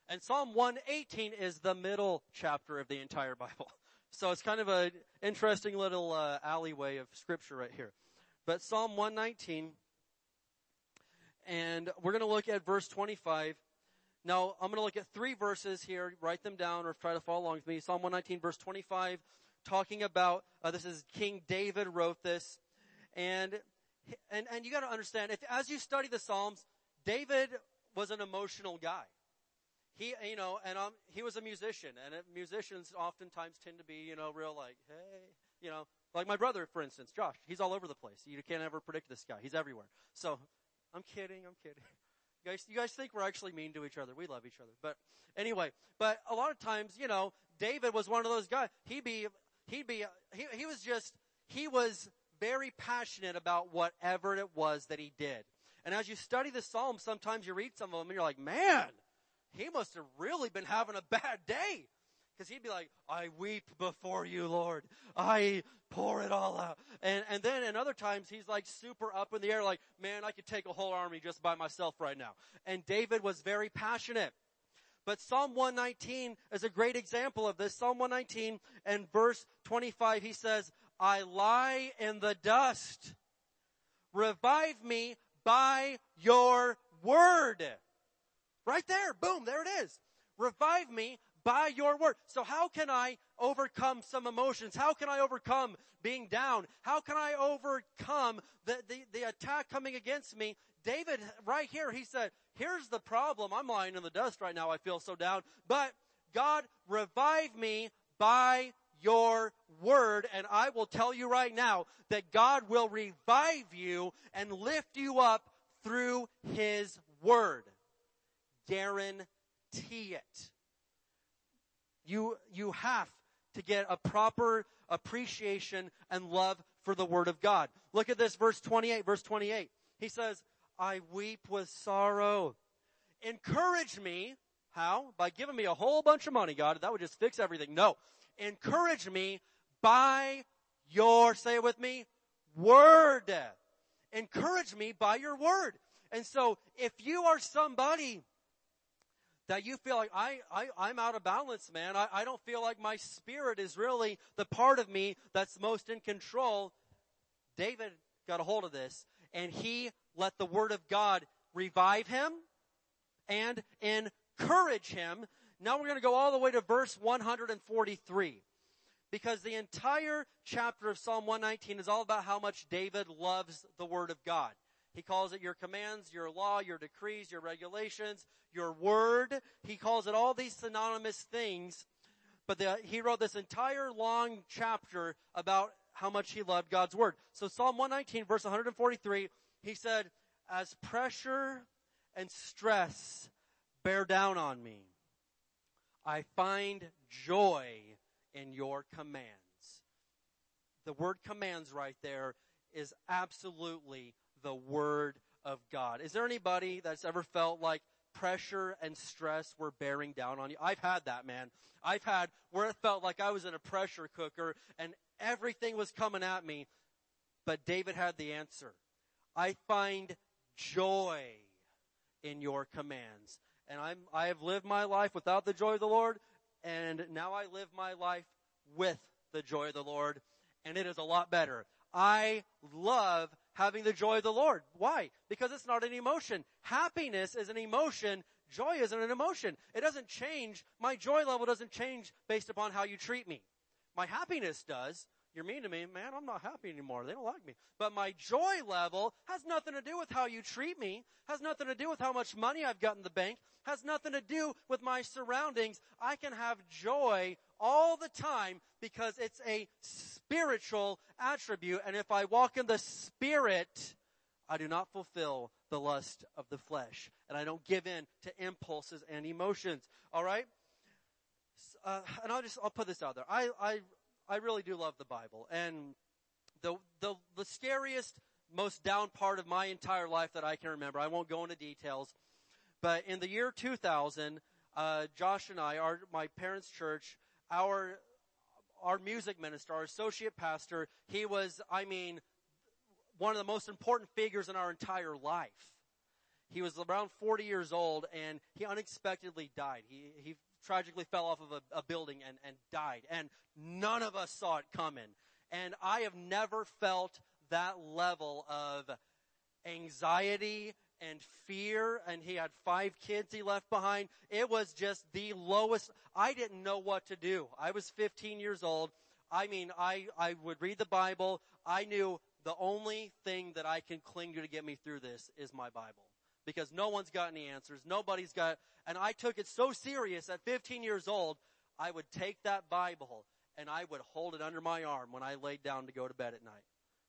And Psalm 118 is the middle chapter of the entire Bible. So it's kind of an interesting little alleyway of Scripture right here. But Psalm 119... And we're going to look at verse 25. Now, I'm going to look at 3 verses here. Write them down or try to follow along with me. Psalm 119, verse 25, talking about, this is King David wrote this. And you got to understand, as you study the Psalms, David was an emotional guy. He was a musician. And musicians oftentimes tend to be, real like, hey, Like my brother, for instance, Josh. He's all over the place. You can't ever predict this guy. He's everywhere. So... I'm kidding. You guys think we're actually mean to each other. We love each other. But anyway, but a lot of times, David was one of those guys. He was very passionate about whatever it was that he did. And as you study the Psalms, sometimes you read some of them and you're like, man, he must have really been having a bad day. Because he'd be like, I weep before you, Lord. I pour it all out. And then in other times, he's like super up in the air, like, man, I could take a whole army just by myself right now. And David was very passionate. But Psalm 119 is a great example of this. Psalm 119 and verse 25, he says, I lie in the dust. Revive me by your word. Right there. Boom. There it is. Revive me by your word. So how can I overcome some emotions? How can I overcome being down? How can I overcome the attack coming against me? David, right here, he said, here's the problem. I'm lying in the dust right now. I feel so down. But God, revive me by your word. And I will tell you right now that God will revive you and lift you up through his word. Guarantee it. You have to get a proper appreciation and love for the word of God. Look at this, verse 28. Verse 28. He says, I weep with sorrow. Encourage me. How? By giving me a whole bunch of money, God. That would just fix everything. No. Encourage me by your, say it with me, word. Encourage me by your word. And so if you are somebody that you feel like, I'm out of balance, man. I don't feel like my spirit is really the part of me that's most in control. David got a hold of this, and he let the word of God revive him and encourage him. Now we're going to go all the way to verse 143, because the entire chapter of Psalm 119 is all about how much David loves the word of God. He calls it your commands, your law, your decrees, your regulations, your word. He calls it all these synonymous things. But he wrote this entire long chapter about how much he loved God's word. So Psalm 119, verse 143, he said, as pressure and stress bear down on me, I find joy in your commands. The word commands right there is absolutely the word of God. Is there anybody that's ever felt like pressure and stress were bearing down on you? I've had that, man. I've had where it felt like I was in a pressure cooker and everything was coming at me. But David had the answer. I find joy in your commands. And I have lived my life without the joy of the Lord. And now I live my life with the joy of the Lord. And it is a lot better. I love having the joy of the Lord. Why? Because it's not an emotion. Happiness is an emotion. Joy isn't an emotion. It doesn't change. My joy level doesn't change based upon how you treat me. My happiness does. You're mean to me. Man, I'm not happy anymore. They don't like me. But my joy level has nothing to do with how you treat me. Has nothing to do with how much money I've got in the bank. Has nothing to do with my surroundings. I can have joy all the time because it's a spiritual attribute. And if I walk in the spirit, I do not fulfill the lust of the flesh. And I don't give in to impulses and emotions. All right? And I'll put this out there. I really do love the Bible. And the scariest, most down part of my entire life that I can remember, I won't go into details, but in the year 2000, Josh and I, my parents' church, our music minister, our associate pastor, he was, I mean, one of the most important figures in our entire life. He was around 40 years old, and he unexpectedly died. He tragically fell off of a building and died. And none of us saw it coming. And I have never felt that level of anxiety and fear. And he had 5 kids he left behind. It was just the lowest. I didn't know what to do. I was 15 years old. I mean, I would read the Bible. I knew the only thing that I can cling to get me through this is my Bible. Because no one's got any answers. Nobody's got, and I took it so serious at 15 years old, I would take that Bible and I would hold it under my arm when I laid down to go to bed at night.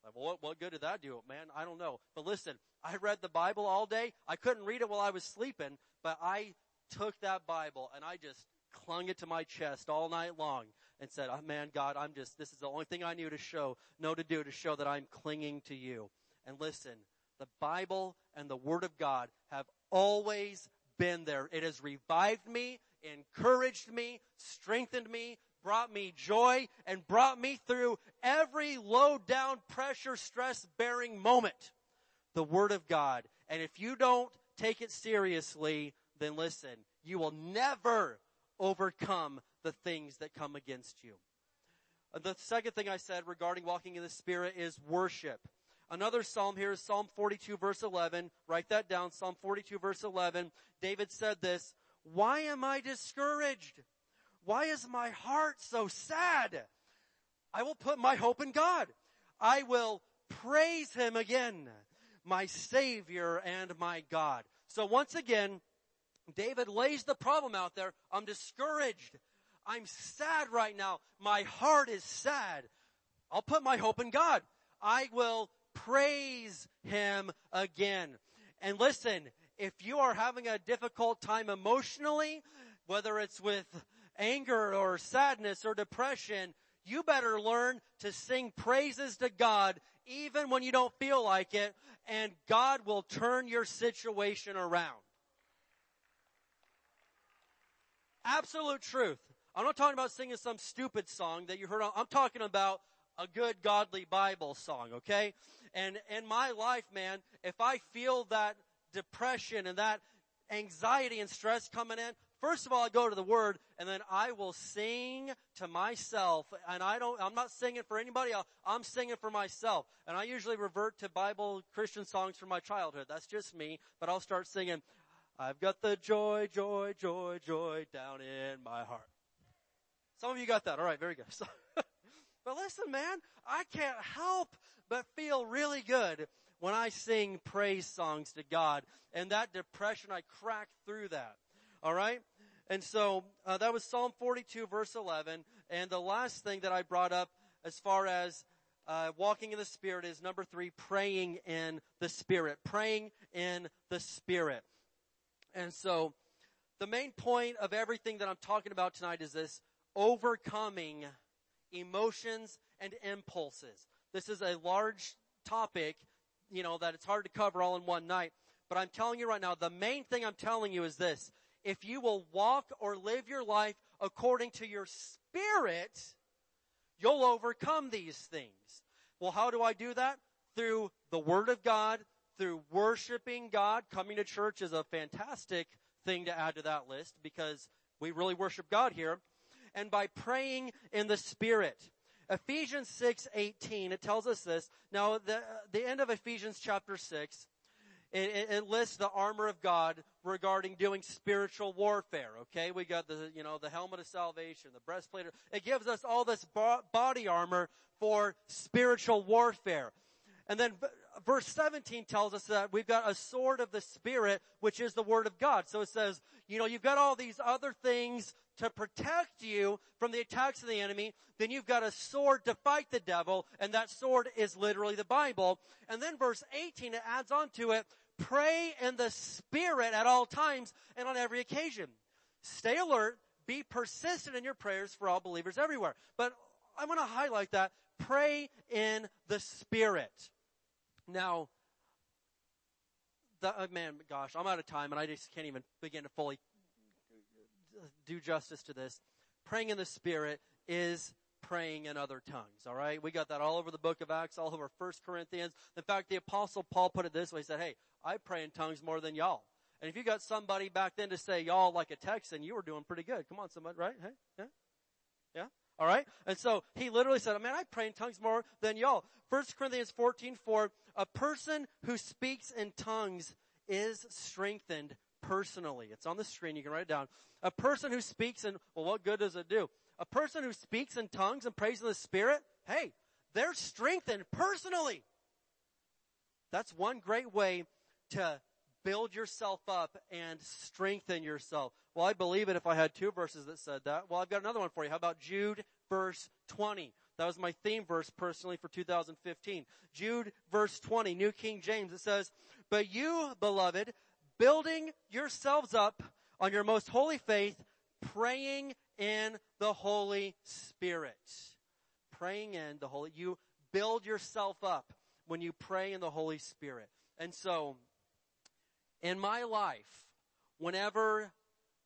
Like, well, what good did that do? Man, I don't know. But listen, I read the Bible all day. I couldn't read it while I was sleeping, but I took that Bible and I just clung it to my chest all night long and said, oh, man, God, this is the only thing I knew to show that I'm clinging to you. And listen, the Bible and the Word of God have always been there. It has revived me, encouraged me, strengthened me, brought me joy, and brought me through every low down pressure, stress bearing moment. The Word of God. And if you don't take it seriously, then listen, you will never overcome the things that come against you. The second thing I said regarding walking in the Spirit is worship. Another psalm here is Psalm 42, verse 11. Write that down, Psalm 42, verse 11. David said this, why am I discouraged? Why is my heart so sad? I will put my hope in God. I will praise him again, my Savior and my God. So once again, David lays the problem out there. I'm discouraged. I'm sad right now. My heart is sad. I'll put my hope in God. I will praise him again. And listen, if you are having a difficult time emotionally, whether it's with anger or sadness or depression, you better learn to sing praises to God even when you don't feel like it, and God will turn your situation around. Absolute truth. I'm not talking about singing some stupid song that you heard. I'm talking about a good, godly Bible song, okay? And in my life, man, if I feel that depression and that anxiety and stress coming in, first of all, I go to the Word, and then I will sing to myself. And I'm not singing for anybody else. I'm singing for myself. And I usually revert to Bible Christian songs from my childhood. That's just me. But I'll start singing, I've got the joy, joy, joy, joy down in my heart. Some of you got that. All right, very good. So, but listen, man, I can't help but feel really good when I sing praise songs to God. And that depression, I crack through that. All right? And so that was Psalm 42, verse 11. And the last thing that I brought up as far as walking in the Spirit is number 3, praying in the Spirit. Praying in the Spirit. And so the main point of everything that I'm talking about tonight is this: overcoming emotions and impulses. This is a large topic, you know, that it's hard to cover all in one night. But I'm telling you right now, the main thing I'm telling you is this: if you will walk or live your life according to your spirit, you'll overcome these things. Well, how do I do that? Through the Word of God, through worshiping God. Coming to church is a fantastic thing to add to that list because we really worship God here. And by praying in the Spirit. Ephesians 6:18, it tells us this. Now, the end of Ephesians chapter 6, it lists the armor of God regarding doing spiritual warfare, okay? We got the helmet of salvation, the breastplate. It gives us all this body armor for spiritual warfare. And then verse 17 tells us that we've got a sword of the Spirit, which is the Word of God. So it says, you know, you've got all these other things to protect you from the attacks of the enemy. Then you've got a sword to fight the devil, and that sword is literally the Bible. And then verse 18, it adds on to it, pray in the Spirit at all times and on every occasion. Stay alert, be persistent in your prayers for all believers everywhere. But I want to highlight that, pray in the Spirit. Now, I'm out of time, and I just can't even begin to fully do justice to this. Praying in the Spirit is praying in other tongues, all right? We got that all over the book of Acts, all over 1 Corinthians. In fact, the Apostle Paul put it this way. He said, hey, I pray in tongues more than y'all. And if you got somebody back then to say y'all like a Texan, you were doing pretty good. Come on, somebody, right? Hey, yeah. All right? And so he literally said, man, I pray in tongues more than y'all. 1 Corinthians 14:4, a person who speaks in tongues is strengthened personally. It's on the screen. You can write it down. A person who speaks in, well, what good does it do? A person who speaks in tongues and prays in the Spirit, hey, they're strengthened personally. That's one great way to build yourself up and strengthen yourself. Well, I believe it if I had 2 verses that said that. Well, I've got another one for you. How about Jude verse 20? That was my theme verse personally for 2015. Jude verse 20, New King James. It says, but you, beloved, building yourselves up on your most holy faith, praying in the Holy Spirit. Praying in the Holy, you build yourself up when you pray in the Holy Spirit. And so, in my life, whenever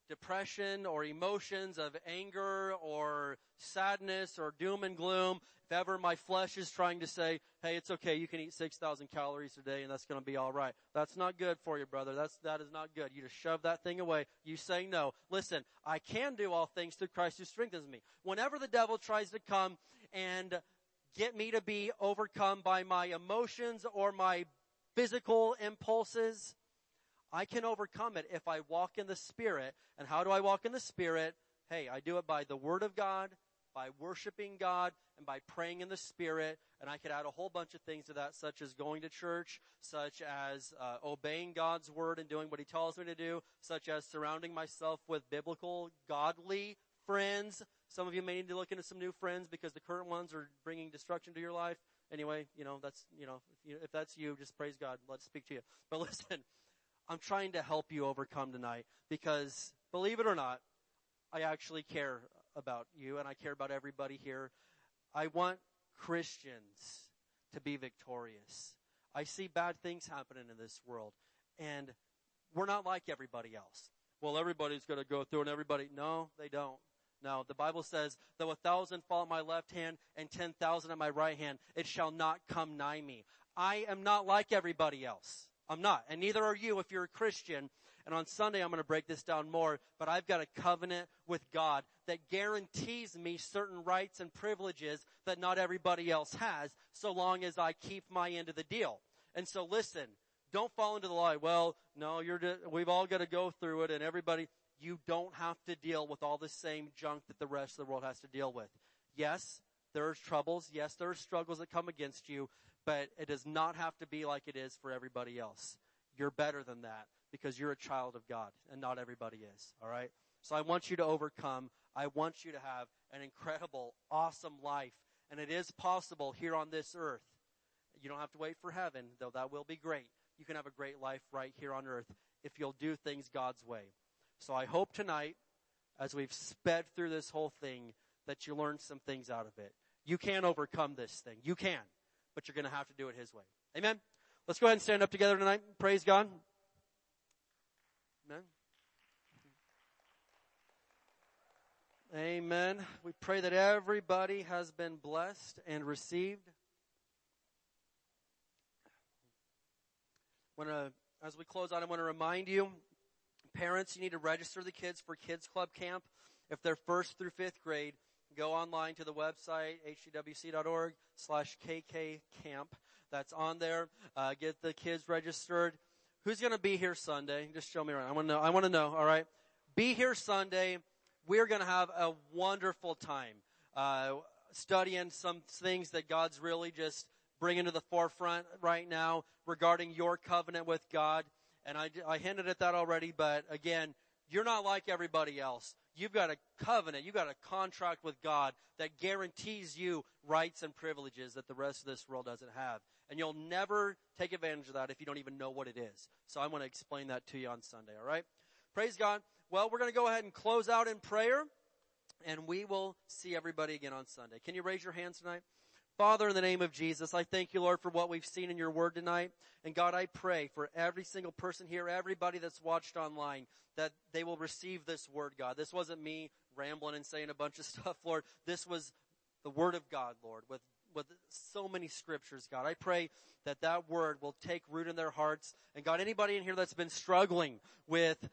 depression or emotions of anger or sadness or doom and gloom, if ever my flesh is trying to say, hey, it's okay, you can eat 6,000 calories a day and that's going to be all right. That's not good for you, brother. That is not good. You just shove that thing away. You say no. Listen, I can do all things through Christ who strengthens me. Whenever the devil tries to come and get me to be overcome by my emotions or my physical impulses, I can overcome it if I walk in the Spirit. And how do I walk in the Spirit? Hey, I do it by the Word of God, by worshiping God, and by praying in the Spirit. And I could add a whole bunch of things to that, such as going to church, such as obeying God's Word and doing what He tells me to do, such as surrounding myself with biblical, godly friends. Some of you may need to look into some new friends because the current ones are bringing destruction to your life. Anyway, if that's you, just praise God. Let's speak to you. But listen, I'm trying to help you overcome tonight because, believe it or not, I actually care about you and I care about everybody here. I want Christians to be victorious. I see bad things happening in this world, and we're not like everybody else. Well, everybody's going to go through and everybody, no, they don't. No, the Bible says, though 1,000 fall at my left hand and 10,000 at my right hand, it shall not come nigh me. I am not like everybody else. I'm not, and neither are you if you're a Christian. And on Sunday, I'm going to break this down more, but I've got a covenant with God that guarantees me certain rights and privileges that not everybody else has, so long as I keep my end of the deal. And so listen, don't fall into the lie, well, no, we've all got to go through it, and everybody, you don't have to deal with all the same junk that the rest of the world has to deal with. Yes, there are troubles. Yes, there are struggles that come against you. But it does not have to be like it is for everybody else. You're better than that because you're a child of God, and not everybody is, all right? So I want you to overcome. I want you to have an incredible, awesome life, and it is possible here on this earth. You don't have to wait for heaven, though that will be great. You can have a great life right here on earth if you'll do things God's way. So I hope tonight, as we've sped through this whole thing, that you learn some things out of it. You can overcome this thing. You can. But you're going to have to do it His way. Amen? Let's go ahead and stand up together tonight. Praise God. Amen. Amen. We pray that everybody has been blessed and received. As we close out, I want to remind you, parents, you need to register the kids for Kids Club Camp. If they're 1st through 5th grade, go online to the website, hdwc.org/KKCamp. That's on there. Get the kids registered. Who's going to be here Sunday? Just show me around. I want to know, all right? Be here Sunday. We're going to have a wonderful time studying some things that God's really just bringing to the forefront right now regarding your covenant with God. And I hinted at that already, but again, you're not like everybody else. You've got a covenant, you've got a contract with God that guarantees you rights and privileges that the rest of this world doesn't have. And you'll never take advantage of that if you don't even know what it is. So I want to explain that to you on Sunday, all right? Praise God. Well, we're going to go ahead and close out in prayer, and we will see everybody again on Sunday. Can you raise your hands tonight? Father, in the name of Jesus, I thank you, Lord, for what we've seen in your word tonight. And God, I pray for every single person here, everybody that's watched online, that they will receive this word, God. This wasn't me rambling and saying a bunch of stuff, Lord. This was the word of God, Lord, with so many scriptures, God. I pray that that word will take root in their hearts. And God, anybody in here that's been struggling with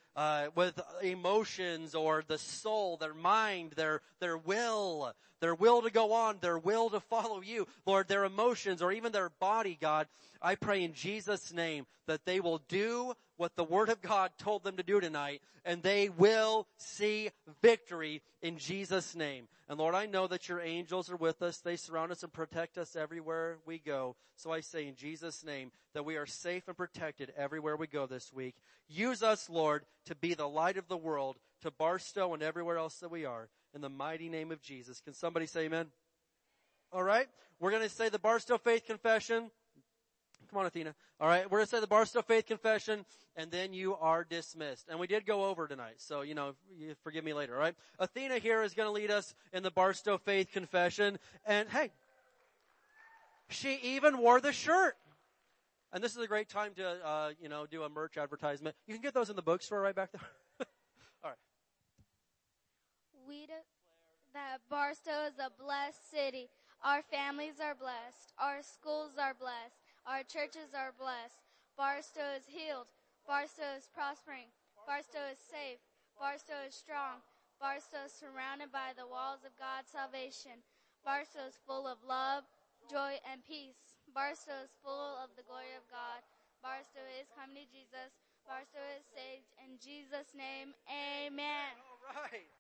emotions or the soul, their mind, their will to go on, their will to follow you, Lord, their emotions or even their body, God, I pray in Jesus' name that they will do what the word of God told them to do tonight, and they will see victory in Jesus' name. And Lord, I know that your angels are with us. They surround us and protect us everywhere we go. So I say in Jesus' name that we are safe and protected everywhere we go this week. Use us, Lord, to be the light of the world, to Barstow and everywhere else that we are. In the mighty name of Jesus. Can somebody say amen? All right. We're going to say the Barstow Faith Confession. Come on, Athena. All right, we're going to say the Barstow Faith Confession, and then you are dismissed. And we did go over tonight, so, you know, forgive me later, all right? Athena here is going to lead us in the Barstow Faith Confession. And, hey, she even wore the shirt. And this is a great time to, you know, do a merch advertisement. You can get those in the bookstore right back there. All right. We declare that Barstow is a blessed city. Our families are blessed. Our schools are blessed. Our churches are blessed. Barstow is healed. Barstow is prospering. Barstow is safe. Barstow is strong. Barstow is surrounded by the walls of God's salvation. Barstow is full of love, joy, and peace. Barstow is full of the glory of God. Barstow is come to Jesus. Barstow is saved. In Jesus' name, amen. All right.